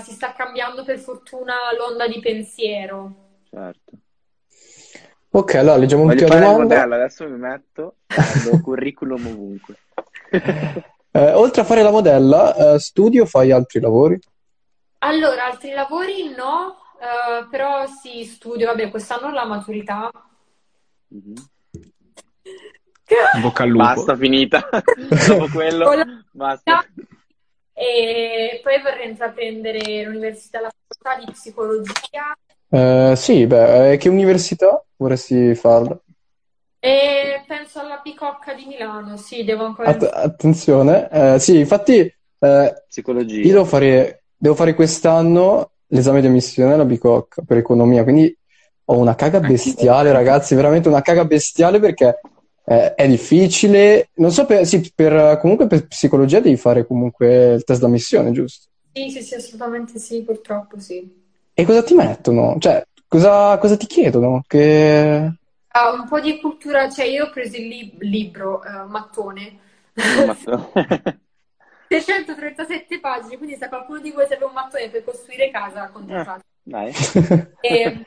si sta cambiando, per fortuna, l'onda di pensiero. Certo. Ok, allora leggiamo un po' di modello, adesso mi metto il curriculum ovunque. Eh, oltre a fare la modella, eh, studio, fai altri lavori? Allora, altri lavori no, eh, però sì, studio, vabbè, quest'anno la maturità. Mm-hmm. In bocca al lupo. Basta, finita. Dopo quello, basta. E poi vorrei intraprendere l'università, la facoltà di psicologia. Eh, sì, beh, che università vorresti farla? E penso alla Bicocca di Milano, sì, devo ancora... Att- attenzione, eh, sì, infatti eh, psicologia. Io devo fare, devo fare quest'anno l'esame di ammissione alla Bicocca per economia, quindi ho una caga bestiale, ragazzi, veramente una caga bestiale perché eh, è difficile, non so, per, sì, per, comunque per psicologia devi fare comunque il test d'ammissione, giusto? Sì, sì, sì, assolutamente sì, purtroppo sì. E cosa ti mettono? Cioè, cosa, cosa ti chiedono? Che... Ah, un po' di cultura, cioè io ho preso il lib- libro, uh, mattone, seicentotrentasette pagine, quindi se qualcuno di voi serve un mattone per costruire casa, contattate. Eh, e,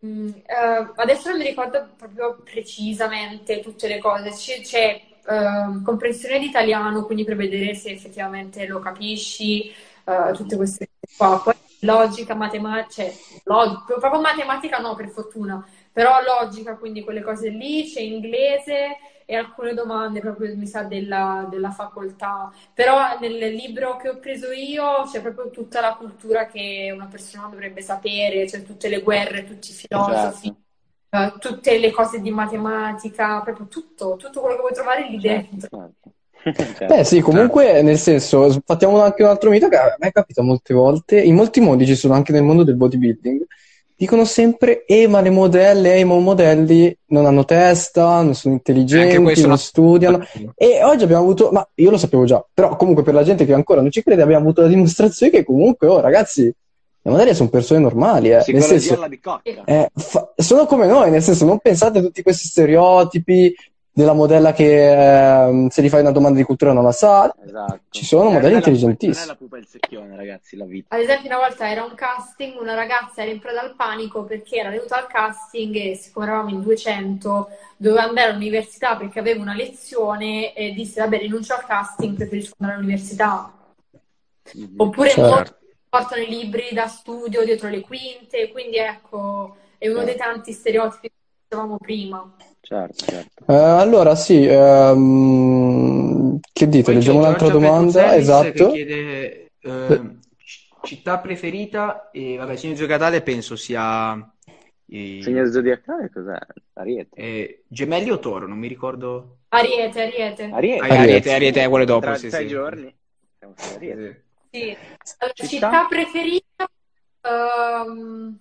mh, uh, adesso non mi ricordo proprio precisamente tutte le cose, c'è, c'è uh, comprensione di italiano, quindi per vedere se effettivamente lo capisci, uh, tutte queste cose qua. Poi logica, matematica, cioè, log- proprio matematica no, per fortuna, però logica, quindi quelle cose lì, c'è inglese e alcune domande proprio, mi sa, della, della facoltà. Però nel libro che ho preso io c'è proprio tutta la cultura che una persona dovrebbe sapere, cioè tutte le guerre, tutti i filosofi, esatto. uh, tutte le cose di matematica, proprio tutto, tutto quello che vuoi trovare lì dentro. Certo. Beh sì, comunque nel senso, facciamo anche un altro mito che a me è capitato molte volte, in molti modi ci sono anche nel mondo del bodybuilding. Dicono sempre, eh ma le modelle, eh ma i modelli non hanno testa, non sono intelligenti, non sono... studiano. E oggi abbiamo avuto, ma io lo sapevo già, però comunque per la gente che ancora non ci crede abbiamo avuto la dimostrazione che comunque, oh ragazzi, le modelle sono persone normali. Eh. Nel senso, alla Bicocca. Eh, fa... Sono come noi, nel senso, non pensate a tutti questi stereotipi della modella che eh, se gli fai una domanda di cultura non la sa. Esatto. Ci sono eh, modelli intelligentissimi. Non è la pupa il secchione, ragazzi, la vita. Ad esempio, una volta era un casting, una ragazza era in preda al panico perché era venuta al casting e siccome eravamo in duecento doveva andare all'università perché aveva una lezione e disse vabbè, rinuncio al casting, preferisco andare all'università. Mm-hmm. Oppure certo. Portano i libri da studio dietro le quinte, quindi ecco, è uno eh. dei tanti stereotipi che dicevamo prima. Certo, certo. Eh, allora sì, ehm... che dite? Poi leggiamo un'altra domanda. Esatto. Che chiede, eh, città preferita e vabbè, segno zodiacale penso sia eh... segno zodiacale cos'è? Ariete. Eh, gemelli o Toro? Non mi ricordo. Ariete, Ariete. Ariete, Ariete, Ariete, Ariete è quello dopo. Tra sì, sei sì. giorni. Siamo Ariete. Sì. Allora, città? città preferita. Um...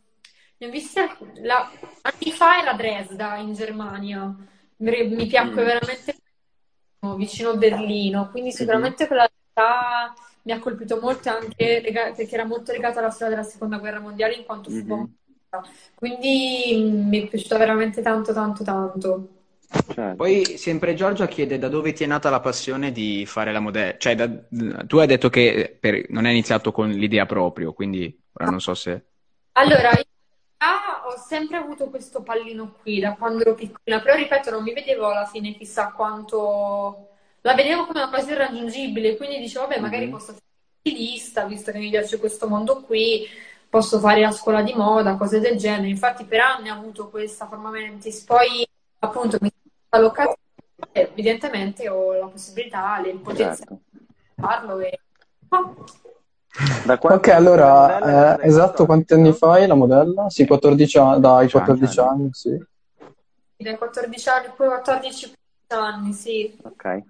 Ne ho vista la... anni fa era Dresda in Germania, mi piacque mm. veramente vicino a Berlino, quindi sicuramente quella città mi ha colpito molto anche lega... perché era molto legata alla storia della seconda guerra mondiale in quanto fu bombata, quindi mi è piaciuta veramente tanto tanto tanto. Certo. Poi sempre Giorgia chiede da dove ti è nata la passione di fare la modella, cioè da... tu hai detto che per... non hai iniziato con l'idea proprio, quindi ora non so se... Allora io... Ah, ho sempre avuto questo pallino qui da quando ero piccola, però ripeto non mi vedevo alla fine chissà quanto, la vedevo come una cosa irraggiungibile, quindi dicevo vabbè magari mm-hmm. posso fare stilista, visto che mi piace questo mondo qui, posso fare la scuola di moda, cose del genere, infatti per anni ho avuto questa forma mentis, poi appunto mi sono data l'occasione, evidentemente ho la possibilità, il potenziale di farlo e... Da ok, allora, eh, esatto, quanti anni fa è la modella? Sì, quattordici anni, dai, quattordici anni, sì. Dai quattordici anni, poi quattordici anni, sì. Ok.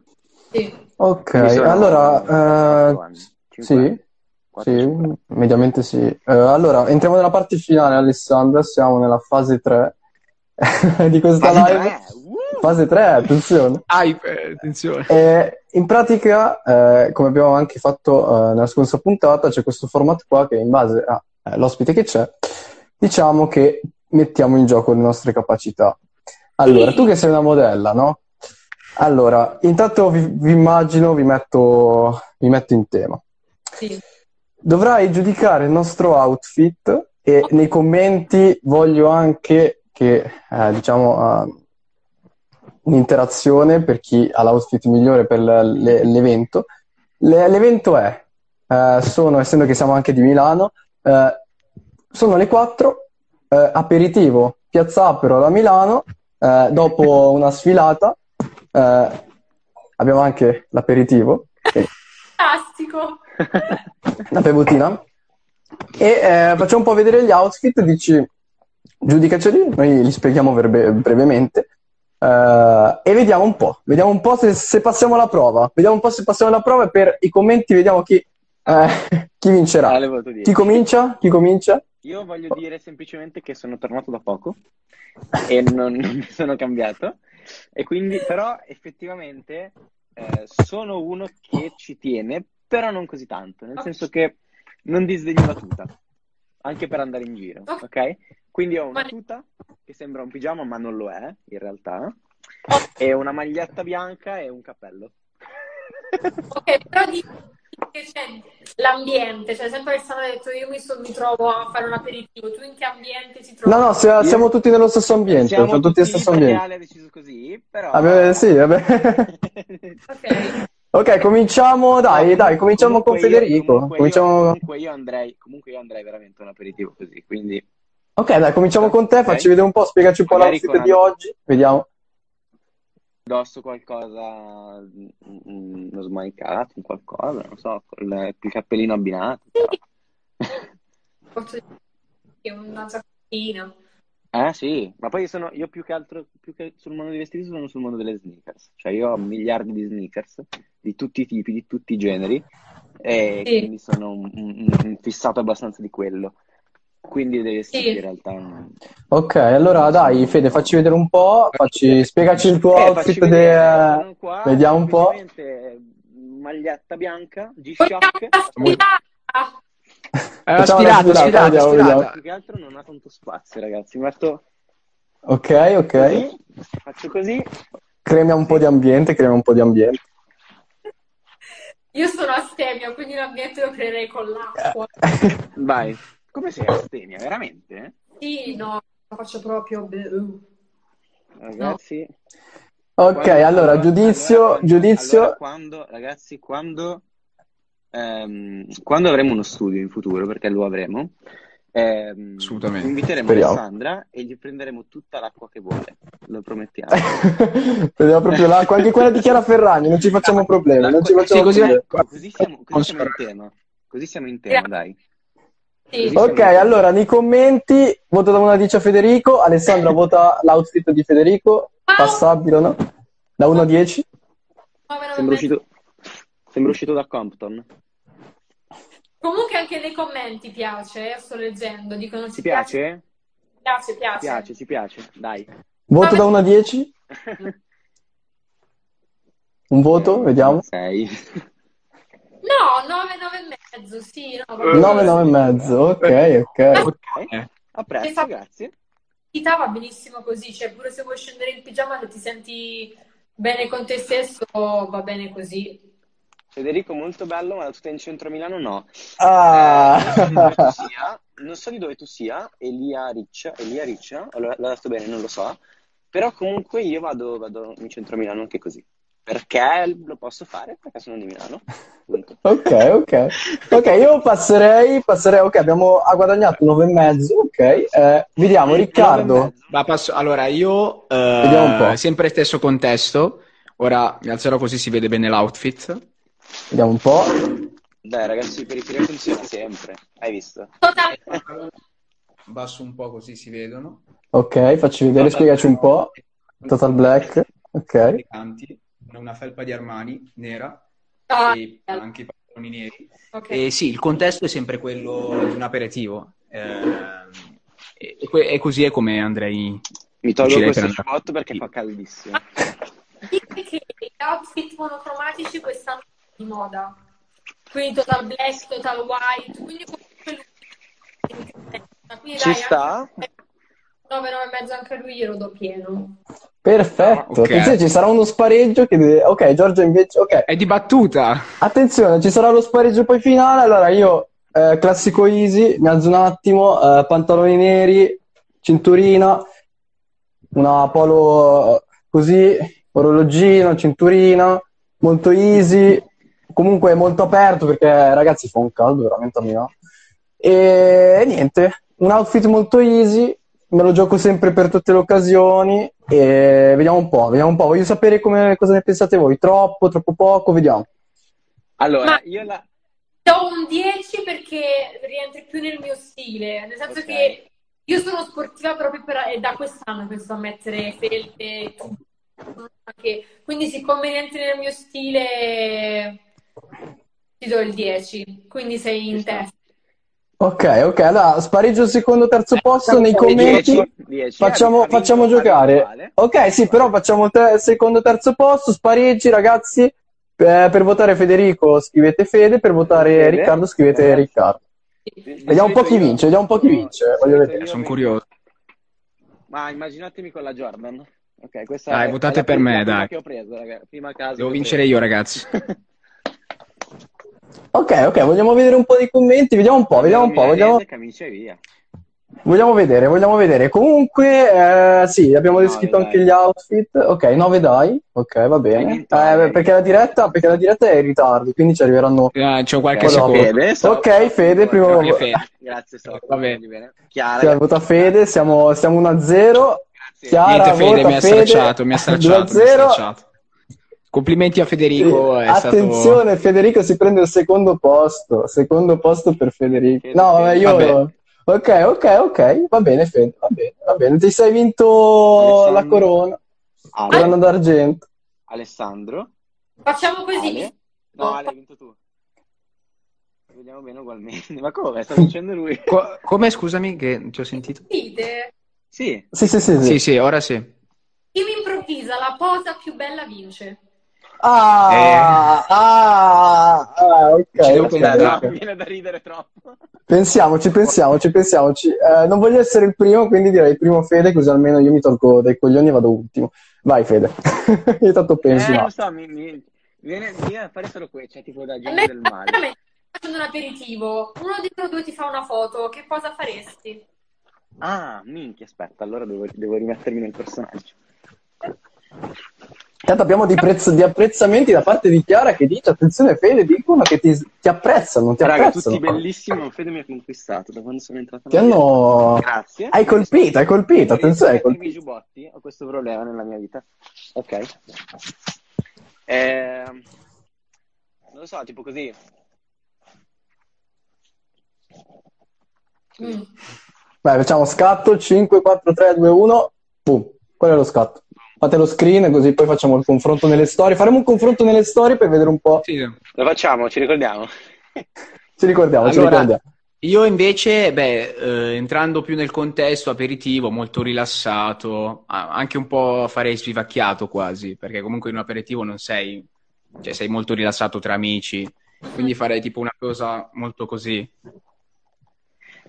Sì. Ok, allora... Eh, sì, sì, mediamente sì. Eh, allora, entriamo nella parte finale, Alessandra, siamo nella fase tre di questa fase live. Uh! Fase tre, attenzione. Hype, attenzione. Eh, in pratica, eh, come abbiamo anche fatto eh, nella scorsa puntata, c'è questo format qua che in base all'ospite che c'è, diciamo che mettiamo in gioco le nostre capacità. Allora, tu che sei una modella, no? Allora, intanto vi, vi immagino, vi metto, vi metto in tema. Sì. Dovrai giudicare il nostro outfit e nei commenti voglio anche che, eh, diciamo, eh, un'interazione per chi ha l'outfit migliore per le, l'evento. Le, l'evento è, eh, sono, essendo che siamo anche di Milano, eh, sono le quattro, eh, aperitivo, Piazza Apero da Milano, eh, dopo una sfilata. Eh, abbiamo anche l'aperitivo. Fantastico! La bevutina. E eh, facciamo un po' vedere gli outfit, dici giudicaceli, noi li spieghiamo breve- brevemente eh, e vediamo un po', vediamo un po' se, se passiamo la prova, vediamo un po' se passiamo la prova e per i commenti vediamo chi, eh, chi vincerà. Ah, chi comincia? Chi comincia? Io voglio dire semplicemente che sono tornato da poco e non, non mi sono cambiato. E quindi, però, effettivamente eh, sono uno che ci tiene, però non così tanto, nel senso che non disdegno la tuta, anche per andare in giro, ok? Quindi ho una tuta che sembra un pigiama, ma non lo è, in realtà, e una maglietta bianca e un cappello. Ok, però di... che c'è l'ambiente, cioè sempre Alessandra ha detto io mi, so, mi trovo a fare un aperitivo, tu in che ambiente ti trovi? No, no, sia, siamo tutti nello stesso ambiente, siamo tutti, tutti nello stesso ambiente. Ha deciso così, però... Vabbè, sì, vabbè. Okay. Ok, cominciamo, dai, dai, cominciamo comunque con Federico. Io, comunque, cominciamo... Io, comunque, io andrei, comunque io andrei veramente un aperitivo così, quindi... Ok, dai, cominciamo con te, okay. Facci vedere un po', spiegaci un po' l'outfit di oggi, vediamo. Indosso qualcosa, uno smanicato, un qualcosa, non so, il, il cappellino abbinato. Forse una zacchettina. Eh sì, ma poi sono, io più che altro, più che sul mondo dei vestiti sono sul mondo delle sneakers. Cioè io ho miliardi di sneakers, di tutti i tipi, di tutti i generi, e sì. Quindi sono un, un, un fissato abbastanza di quello. Quindi deve essere sì. In realtà. Ok, allora dai Fede, facci vedere un po', facci... spiegaci il tuo eh, outfit vedere, de... qua, vediamo un po'. Maglietta bianca, G-Shock. È una sfilata, una sfilata. Più che altro non ha tanto spazio, ragazzi. Metto... Ok, ok. Così. Faccio così. Crema un po' di ambiente, crema un po' di ambiente. Io sono astemia, quindi l'ambiente lo creerei con l'acqua. Vai. Come sei astemia, veramente? Sì, no, la faccio proprio... Ragazzi... No. Ok, quando, allora, giudizio... Allora, giudizio... Allora, quando, ragazzi, quando... Ehm, quando avremo uno studio in futuro, perché lo avremo... Ehm, assolutamente. Inviteremo Speriamo. Alessandra e gli prenderemo tutta l'acqua che vuole, lo promettiamo. Prendiamo proprio l'acqua, anche quella di Chiara Ferragni, non ci facciamo ah, problemi, non ci facciamo così, problemi. Così siamo, così siamo in tema, così siamo in tema, dai. Sì. Ok, allora nei commenti voto da uno a dieci a Federico. Alessandra vota l'outfit di Federico. Passabile o no? Da uno a dieci. Sembra uscito, sembra uscito da Compton. Comunque anche nei commenti piace, sto leggendo. Dicono ci piace? Piace, piace. Piace, ci piace, dai. Voto da uno a dieci. Un voto, vediamo. sei. No, nove, nove e mezzo, sì. nove, nove e mezzo, ok, ok. Ok, a presto, grazie. La va benissimo così, cioè pure se vuoi scendere in pigiama e ti senti bene con te stesso, va bene così. Federico, molto bello, ma la tuta in centro Milano no. Ah. Eh, non, so sia, non so di dove tu sia, Elia Riccia, Elia Riccia, allora, l'ho detto bene, non lo so, però comunque io vado, vado in centro Milano anche così. Perché lo posso fare? Perché sono di Milano. Ok, ok. Ok, io passerei, passerei, ok, abbiamo ha guadagnato nove e mezzo, ok. Eh, vediamo, Riccardo. Ma passo, allora, io, eh, vediamo un po'. Sempre stesso contesto, ora mi alzerò così si vede bene l'outfit. Vediamo un po'. Dai ragazzi, periferia funziona sempre, hai visto? Totalmente. Basso un po' così si vedono. Ok, facci vedere, Total spiegaci un po'. Total black, ok. Una felpa di Armani, nera, ah, e anche i pantaloni neri. Okay. E sì, il contesto è sempre quello di un aperitivo. Eh, e, e così è come andrei... Mi tolgo questo per spot perché fa caldissimo. Dite che gli outfit monocromatici quest'anno sono di moda. Quindi total black, total white, quindi... Quindi ci dai, sta anche... nove, nove e mezzo anche lui glielo do pieno. Perfetto, okay. Attenzione, ci sarà uno spareggio che deve... Ok, Giorgia invece okay. È di battuta. Attenzione, ci sarà lo spareggio poi finale. Allora io, eh, classico easy, mi alzo un attimo, eh, pantaloni neri, cinturina, una polo così, orologino, cinturina, molto easy. Comunque molto aperto perché ragazzi fa un caldo veramente a Milano. E niente, un outfit molto easy, me lo gioco sempre per tutte le occasioni e vediamo un po', vediamo un po', voglio sapere come, cosa ne pensate voi, troppo, troppo poco, vediamo. Allora, ma io la... do un dieci perché rientri più nel mio stile, nel senso okay. Che io sono sportiva proprio per, e da quest'anno penso a mettere felpe, quindi siccome rientri nel mio stile ti do il dieci, quindi sei in testa. Ok, ok, allora spareggio il secondo, terzo posto, eh, nei commenti, dieci, dieci, facciamo, eh, facciamo giocare. Male. Ok, sì, però facciamo il te- secondo, terzo posto, spareggi ragazzi, eh, per votare Federico scrivete Fede, per votare Fede. Riccardo scrivete eh. Riccardo. Sì. Vediamo un po' chi vince, vediamo un po' chi vince, voglio vedere. Sono curioso. Ma immaginatemi con la Jordan. Ok, questa dai, è, votate è per me, dai. Che ho preso, ragazzi. Prima casa devo vincere io, ragazzi. Ok, ok, vogliamo vedere un po' di commenti, vediamo un po', vediamo un po', vogliamo... vogliamo vedere, vogliamo vedere, comunque, eh, sì, abbiamo descritto anche gli outfit, ok, nove dai, ok, va bene, eh, perché, la diretta, perché la diretta è in ritardo, quindi ci arriveranno... Ah, c'ho qualche secondo. Fede, so, ok, Fede, prima... Fede. Grazie, so, va bene. Chiara, sì, vota Fede, siamo, siamo uno a zero, Chiara, niente, Fede, mi ha stracciato, mi ha stracciato, mi ha stracciato. Complimenti a Federico. Sì, è attenzione, stato... Federico si prende il secondo posto. Secondo posto per Federico. Fede, no, vabbè, io. Vabbè. Ok, ok, ok. Va bene, Fede. Va bene, va bene. Ti sei vinto Alessandro. La corona. Ale. Corona d'argento. Alessandro. Facciamo così. Ale. No, Ale, hai vinto tu. Vediamo bene ugualmente. Ma come? Sta vincendo lui. Co- come? Scusami, che ti ho sentito. Sì. Sì, sì, sì. Sì, sì, sì, ora sì. Chi mi improvvisa la posa più bella vince. Ah, eh. ah, ah, ok. Ci devo pensare, okay. Viene da ridere troppo. Pensiamoci, pensiamoci, pensiamoci. Eh, non voglio essere il primo, quindi direi primo Fede, così almeno io mi tolgo dai coglioni e vado ultimo. Vai, Fede. Io tanto penso. Eh, non so, mi, mi viene, viene a fare solo questo, cioè tipo da gente del male. Me, facendo un aperitivo, uno di loro due ti fa una foto, che cosa faresti? Ah, minchia, aspetta, allora devo, devo rimettermi nel personaggio. Tanto abbiamo di, prezzo, di apprezzamenti da parte di Chiara che dice attenzione Fede, dicono che ti, ti apprezzano, ti raga, apprezzano. Tutti bellissimo, Fede mi ha conquistato da quando sono entrato. Ti hanno... Grazie. Hai colpito, hai colpito, attenzione. Hai colpito. I miei giubbotti, ho questo problema nella mia vita. Ok. Eh, non lo so, tipo così. Mm. Beh, facciamo scatto, cinque, quattro, tre, due, uno, boom. Quello è lo scatto. Fate lo screen così poi facciamo il confronto nelle storie. Faremo un confronto nelle storie per vedere un po'. Sì, lo facciamo, ci ricordiamo. Ci ricordiamo, allora, ci ricordiamo. Io invece, beh, eh, entrando più nel contesto, aperitivo, molto rilassato, anche un po' farei svivacchiato quasi, perché comunque in un aperitivo non sei, cioè sei molto rilassato tra amici, quindi farei tipo una cosa molto così.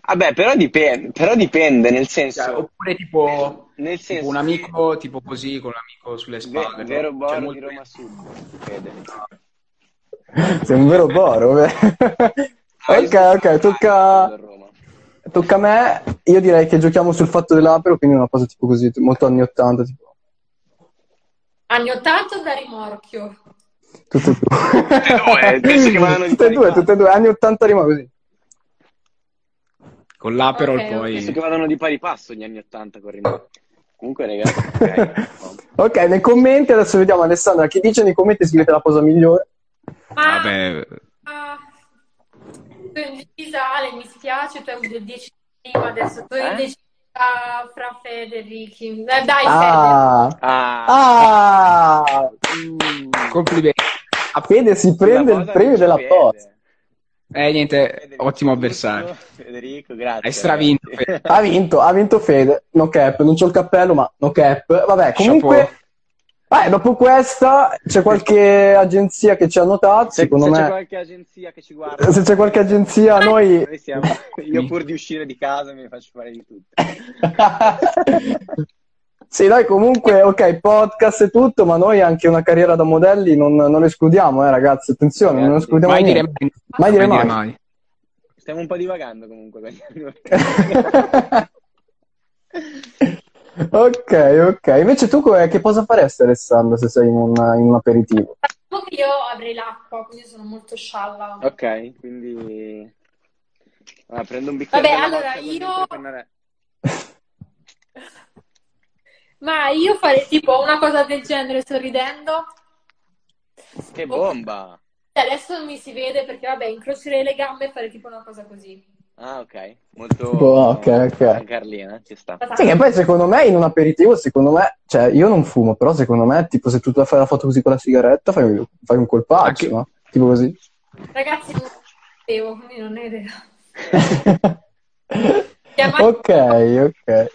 Vabbè, però dipende, però dipende, nel senso... Cioè, oppure tipo, nel senso, tipo un amico tipo così, con l'amico sulle spalle. Vero Boro, cioè, molto... di Roma Sud. Sei un vero Boro. Ok, ok, tocca... tocca a me. Io direi che giochiamo sul fatto dell'apero, quindi una cosa tipo così, molto anni ottanta. Tipo... Anni ottanta da rimorchio. Tutte e due. Tutte e due, tutte e due. Anni ottanta rimorchio, così. Con l'Aperol okay, poi... Penso che vadano di pari passo gli anni ottanta con Rimorchio. Comunque, ragazzi... Okay, ok, nei commenti adesso vediamo Alessandra. Chi dice nei commenti scrivete la posa migliore? Ah, vabbè... Ah, Sono indecisa, Ale, mi spiace, tu hai avuto il dieci prima, adesso tu hai eh? indecisa fra Fede e Ricky. Dai, dai, ah, Fede. Ah, ah, mm, complimenti. A Fede si prende il premio della posta. Eh, niente, Federico, ottimo avversario. Federico, grazie. Hai stravinto. Ha vinto, ha vinto Fede. No cap, non c'ho il cappello, ma no cap. Vabbè, comunque... Eh, dopo questa c'è qualche agenzia che ci ha notato, se, secondo se me... Se c'è qualche agenzia che ci guarda... Se c'è qualche agenzia, noi... noi siamo... Io pur di uscire di casa mi faccio fare di tutto. Sì, noi comunque, ok, podcast e tutto, ma noi anche una carriera da modelli non, non lo escludiamo, eh, ragazzi, attenzione, non lo escludiamo mai. Dire mai. Mai dire mai. Mai. mai. Stiamo un po' divagando comunque. Ok, ok. Invece tu che cosa faresti, Alessandro, se sei in un, in un aperitivo? Io avrei l'acqua, quindi sono molto scialla. Ok, quindi... Allora, prendo un bicchiere. Vabbè, allora io... Ma io farei tipo una cosa del genere sorridendo. Che bomba! Adesso non mi si vede perché vabbè, incrocerei le gambe e fare tipo una cosa così. Ah, ok. Molto oh, okay, okay. Carlina, ci sta. Sì, che poi secondo me in un aperitivo, secondo me, cioè io non fumo, però secondo me tipo se tu fai la foto così con la sigaretta fai, fai un colpaccio, okay. No? Tipo così. Ragazzi, non sapevo, quindi non è idea. Ok, ok.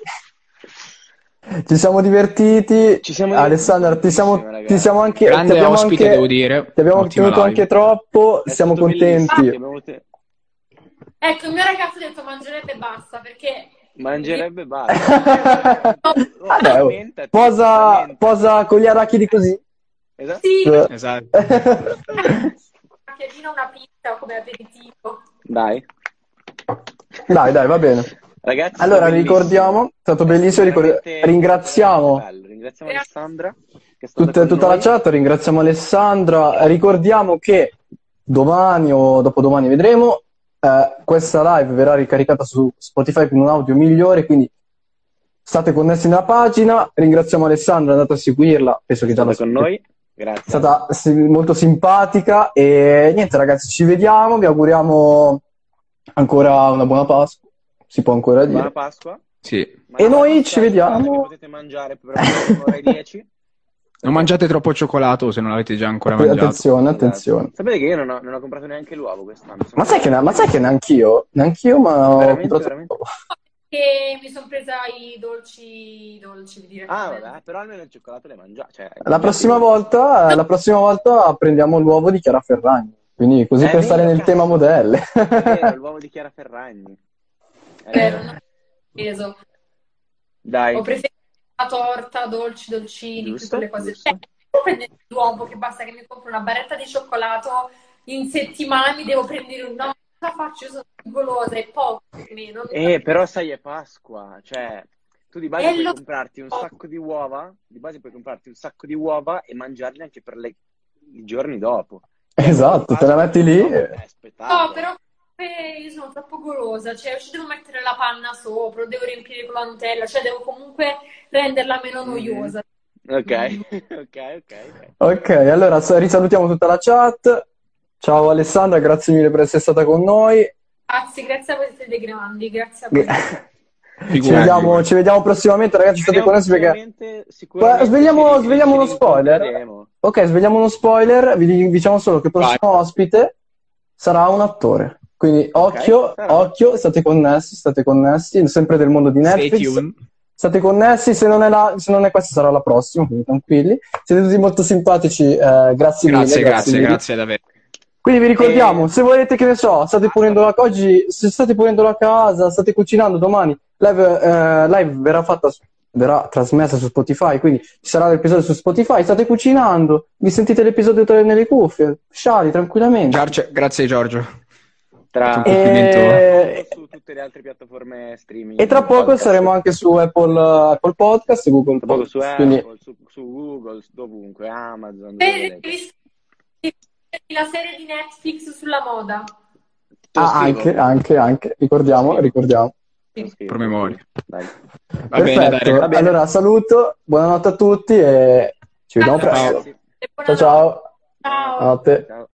Ci siamo divertiti, ci siamo Alessandra, ti siamo, ti siamo anche... Grande ti abbiamo ospite, anche, devo dire. Ti abbiamo ottenuto anche troppo, è siamo contenti. Ah. Ecco, il mio ragazzo ha detto mangerebbe basta, perché... Mangerebbe basta. Vabbè, oh, posa, posa con gli arachidi così. Esatto. Sì. Esatto. Una pizza come aperitivo. Dai. Dai, dai, va bene. Ragazzi, allora ricordiamo, è stato bellissimo, ricordiamo, ringraziamo, ringraziamo Alessandra che è stata tutta, tutta la chat, ringraziamo Alessandra, ricordiamo che domani o dopodomani vedremo, eh, questa live verrà ricaricata su Spotify con un audio migliore, quindi state connessi nella pagina, ringraziamo Alessandra, andate a seguirla, penso che già la con noi. Grazie. È stata molto simpatica e niente ragazzi, ci vediamo, vi auguriamo ancora una buona Pasqua. Si può ancora dire. Buona Pasqua. Sì. Ma e noi ci vediamo. Potete mangiare per ore dieci. Non mangiate troppo cioccolato se non l'avete già ancora mangiato. Attenzione, attenzione. Sapete che io non ho, non ho comprato neanche l'uovo quest'anno. Ma sai che, ma sai che neanch'io? Neanch'io, ma ho comprato veramente. Che mi sono presa i dolci dolci di dire. Ah, vabbè, però almeno il cioccolato le mangiate. Cioè, la prossima volta, la prossima volta prendiamo l'uovo di Chiara Ferragni. Quindi così eh, per stare nel cazzo. Tema modelle. Vero, l'uovo di Chiara Ferragni. Vero, non ho preso. Dai. Ho preferito la torta, dolci, dolcini, giusto, tutte le cose. Giusto. Cioè, non prendete l'uovo che basta che mi compro una barretta di cioccolato in settimana, mi devo prendere un no, la faccio, io sono golosa e poco per me. Non... Eh, però sai è Pasqua, cioè tu di base e puoi lo... comprarti un sacco di uova, di base puoi comprarti un sacco di uova e mangiarle anche per le... i giorni dopo. Esatto, te la metti lì. E... No, però io sono troppo golosa, cioè ci devo mettere la panna sopra, devo riempire con la Nutella, cioè devo comunque renderla meno noiosa. Ok, ok, ok. Ok, allora risalutiamo tutta la chat. Ciao Alessandra, grazie mille per essere stata con noi. Grazie, grazie a voi, siete dei grandi, grazie a voi. Ci vediamo, ci vediamo prossimamente, ragazzi. State con noi perché sicuramente svegliamo, svegliamo uno spoiler. Ok, svegliamo uno spoiler. Vi diciamo solo che il prossimo Vai. ospite sarà un attore. Quindi occhio, okay. occhio, state connessi, state connessi, sempre del mondo di Netflix, state connessi, se non è, la, se non è questa sarà la prossima, quindi tranquilli, siete tutti molto simpatici, eh, grazie, grazie mille. Grazie, grazie, mille. Grazie davvero. Quindi vi ricordiamo, e... se volete, che ne so, state pulendo la, oggi, se state pulendo la casa, state cucinando, domani, live, eh, live verrà fatta, verrà trasmessa su Spotify, quindi ci sarà l'episodio su Spotify, state cucinando, vi sentite l'episodio nelle cuffie, sciali tranquillamente. Giorgio, grazie Giorgio. Tra e... su tutte le altre piattaforme streaming e tra poco podcast. Saremo anche su Apple, Apple Podcast e Google tra Podcast su, quindi... Apple, su, su Google, dovunque, Amazon dove la serie di Netflix sulla moda ah, anche, anche, anche ricordiamo, sì. ricordiamo sì. promemoria dai. Va perfetto, bene, dai, va bene. Allora saluto, buonanotte a tutti e ci vediamo presto. Ciao ciao, ciao. Ciao.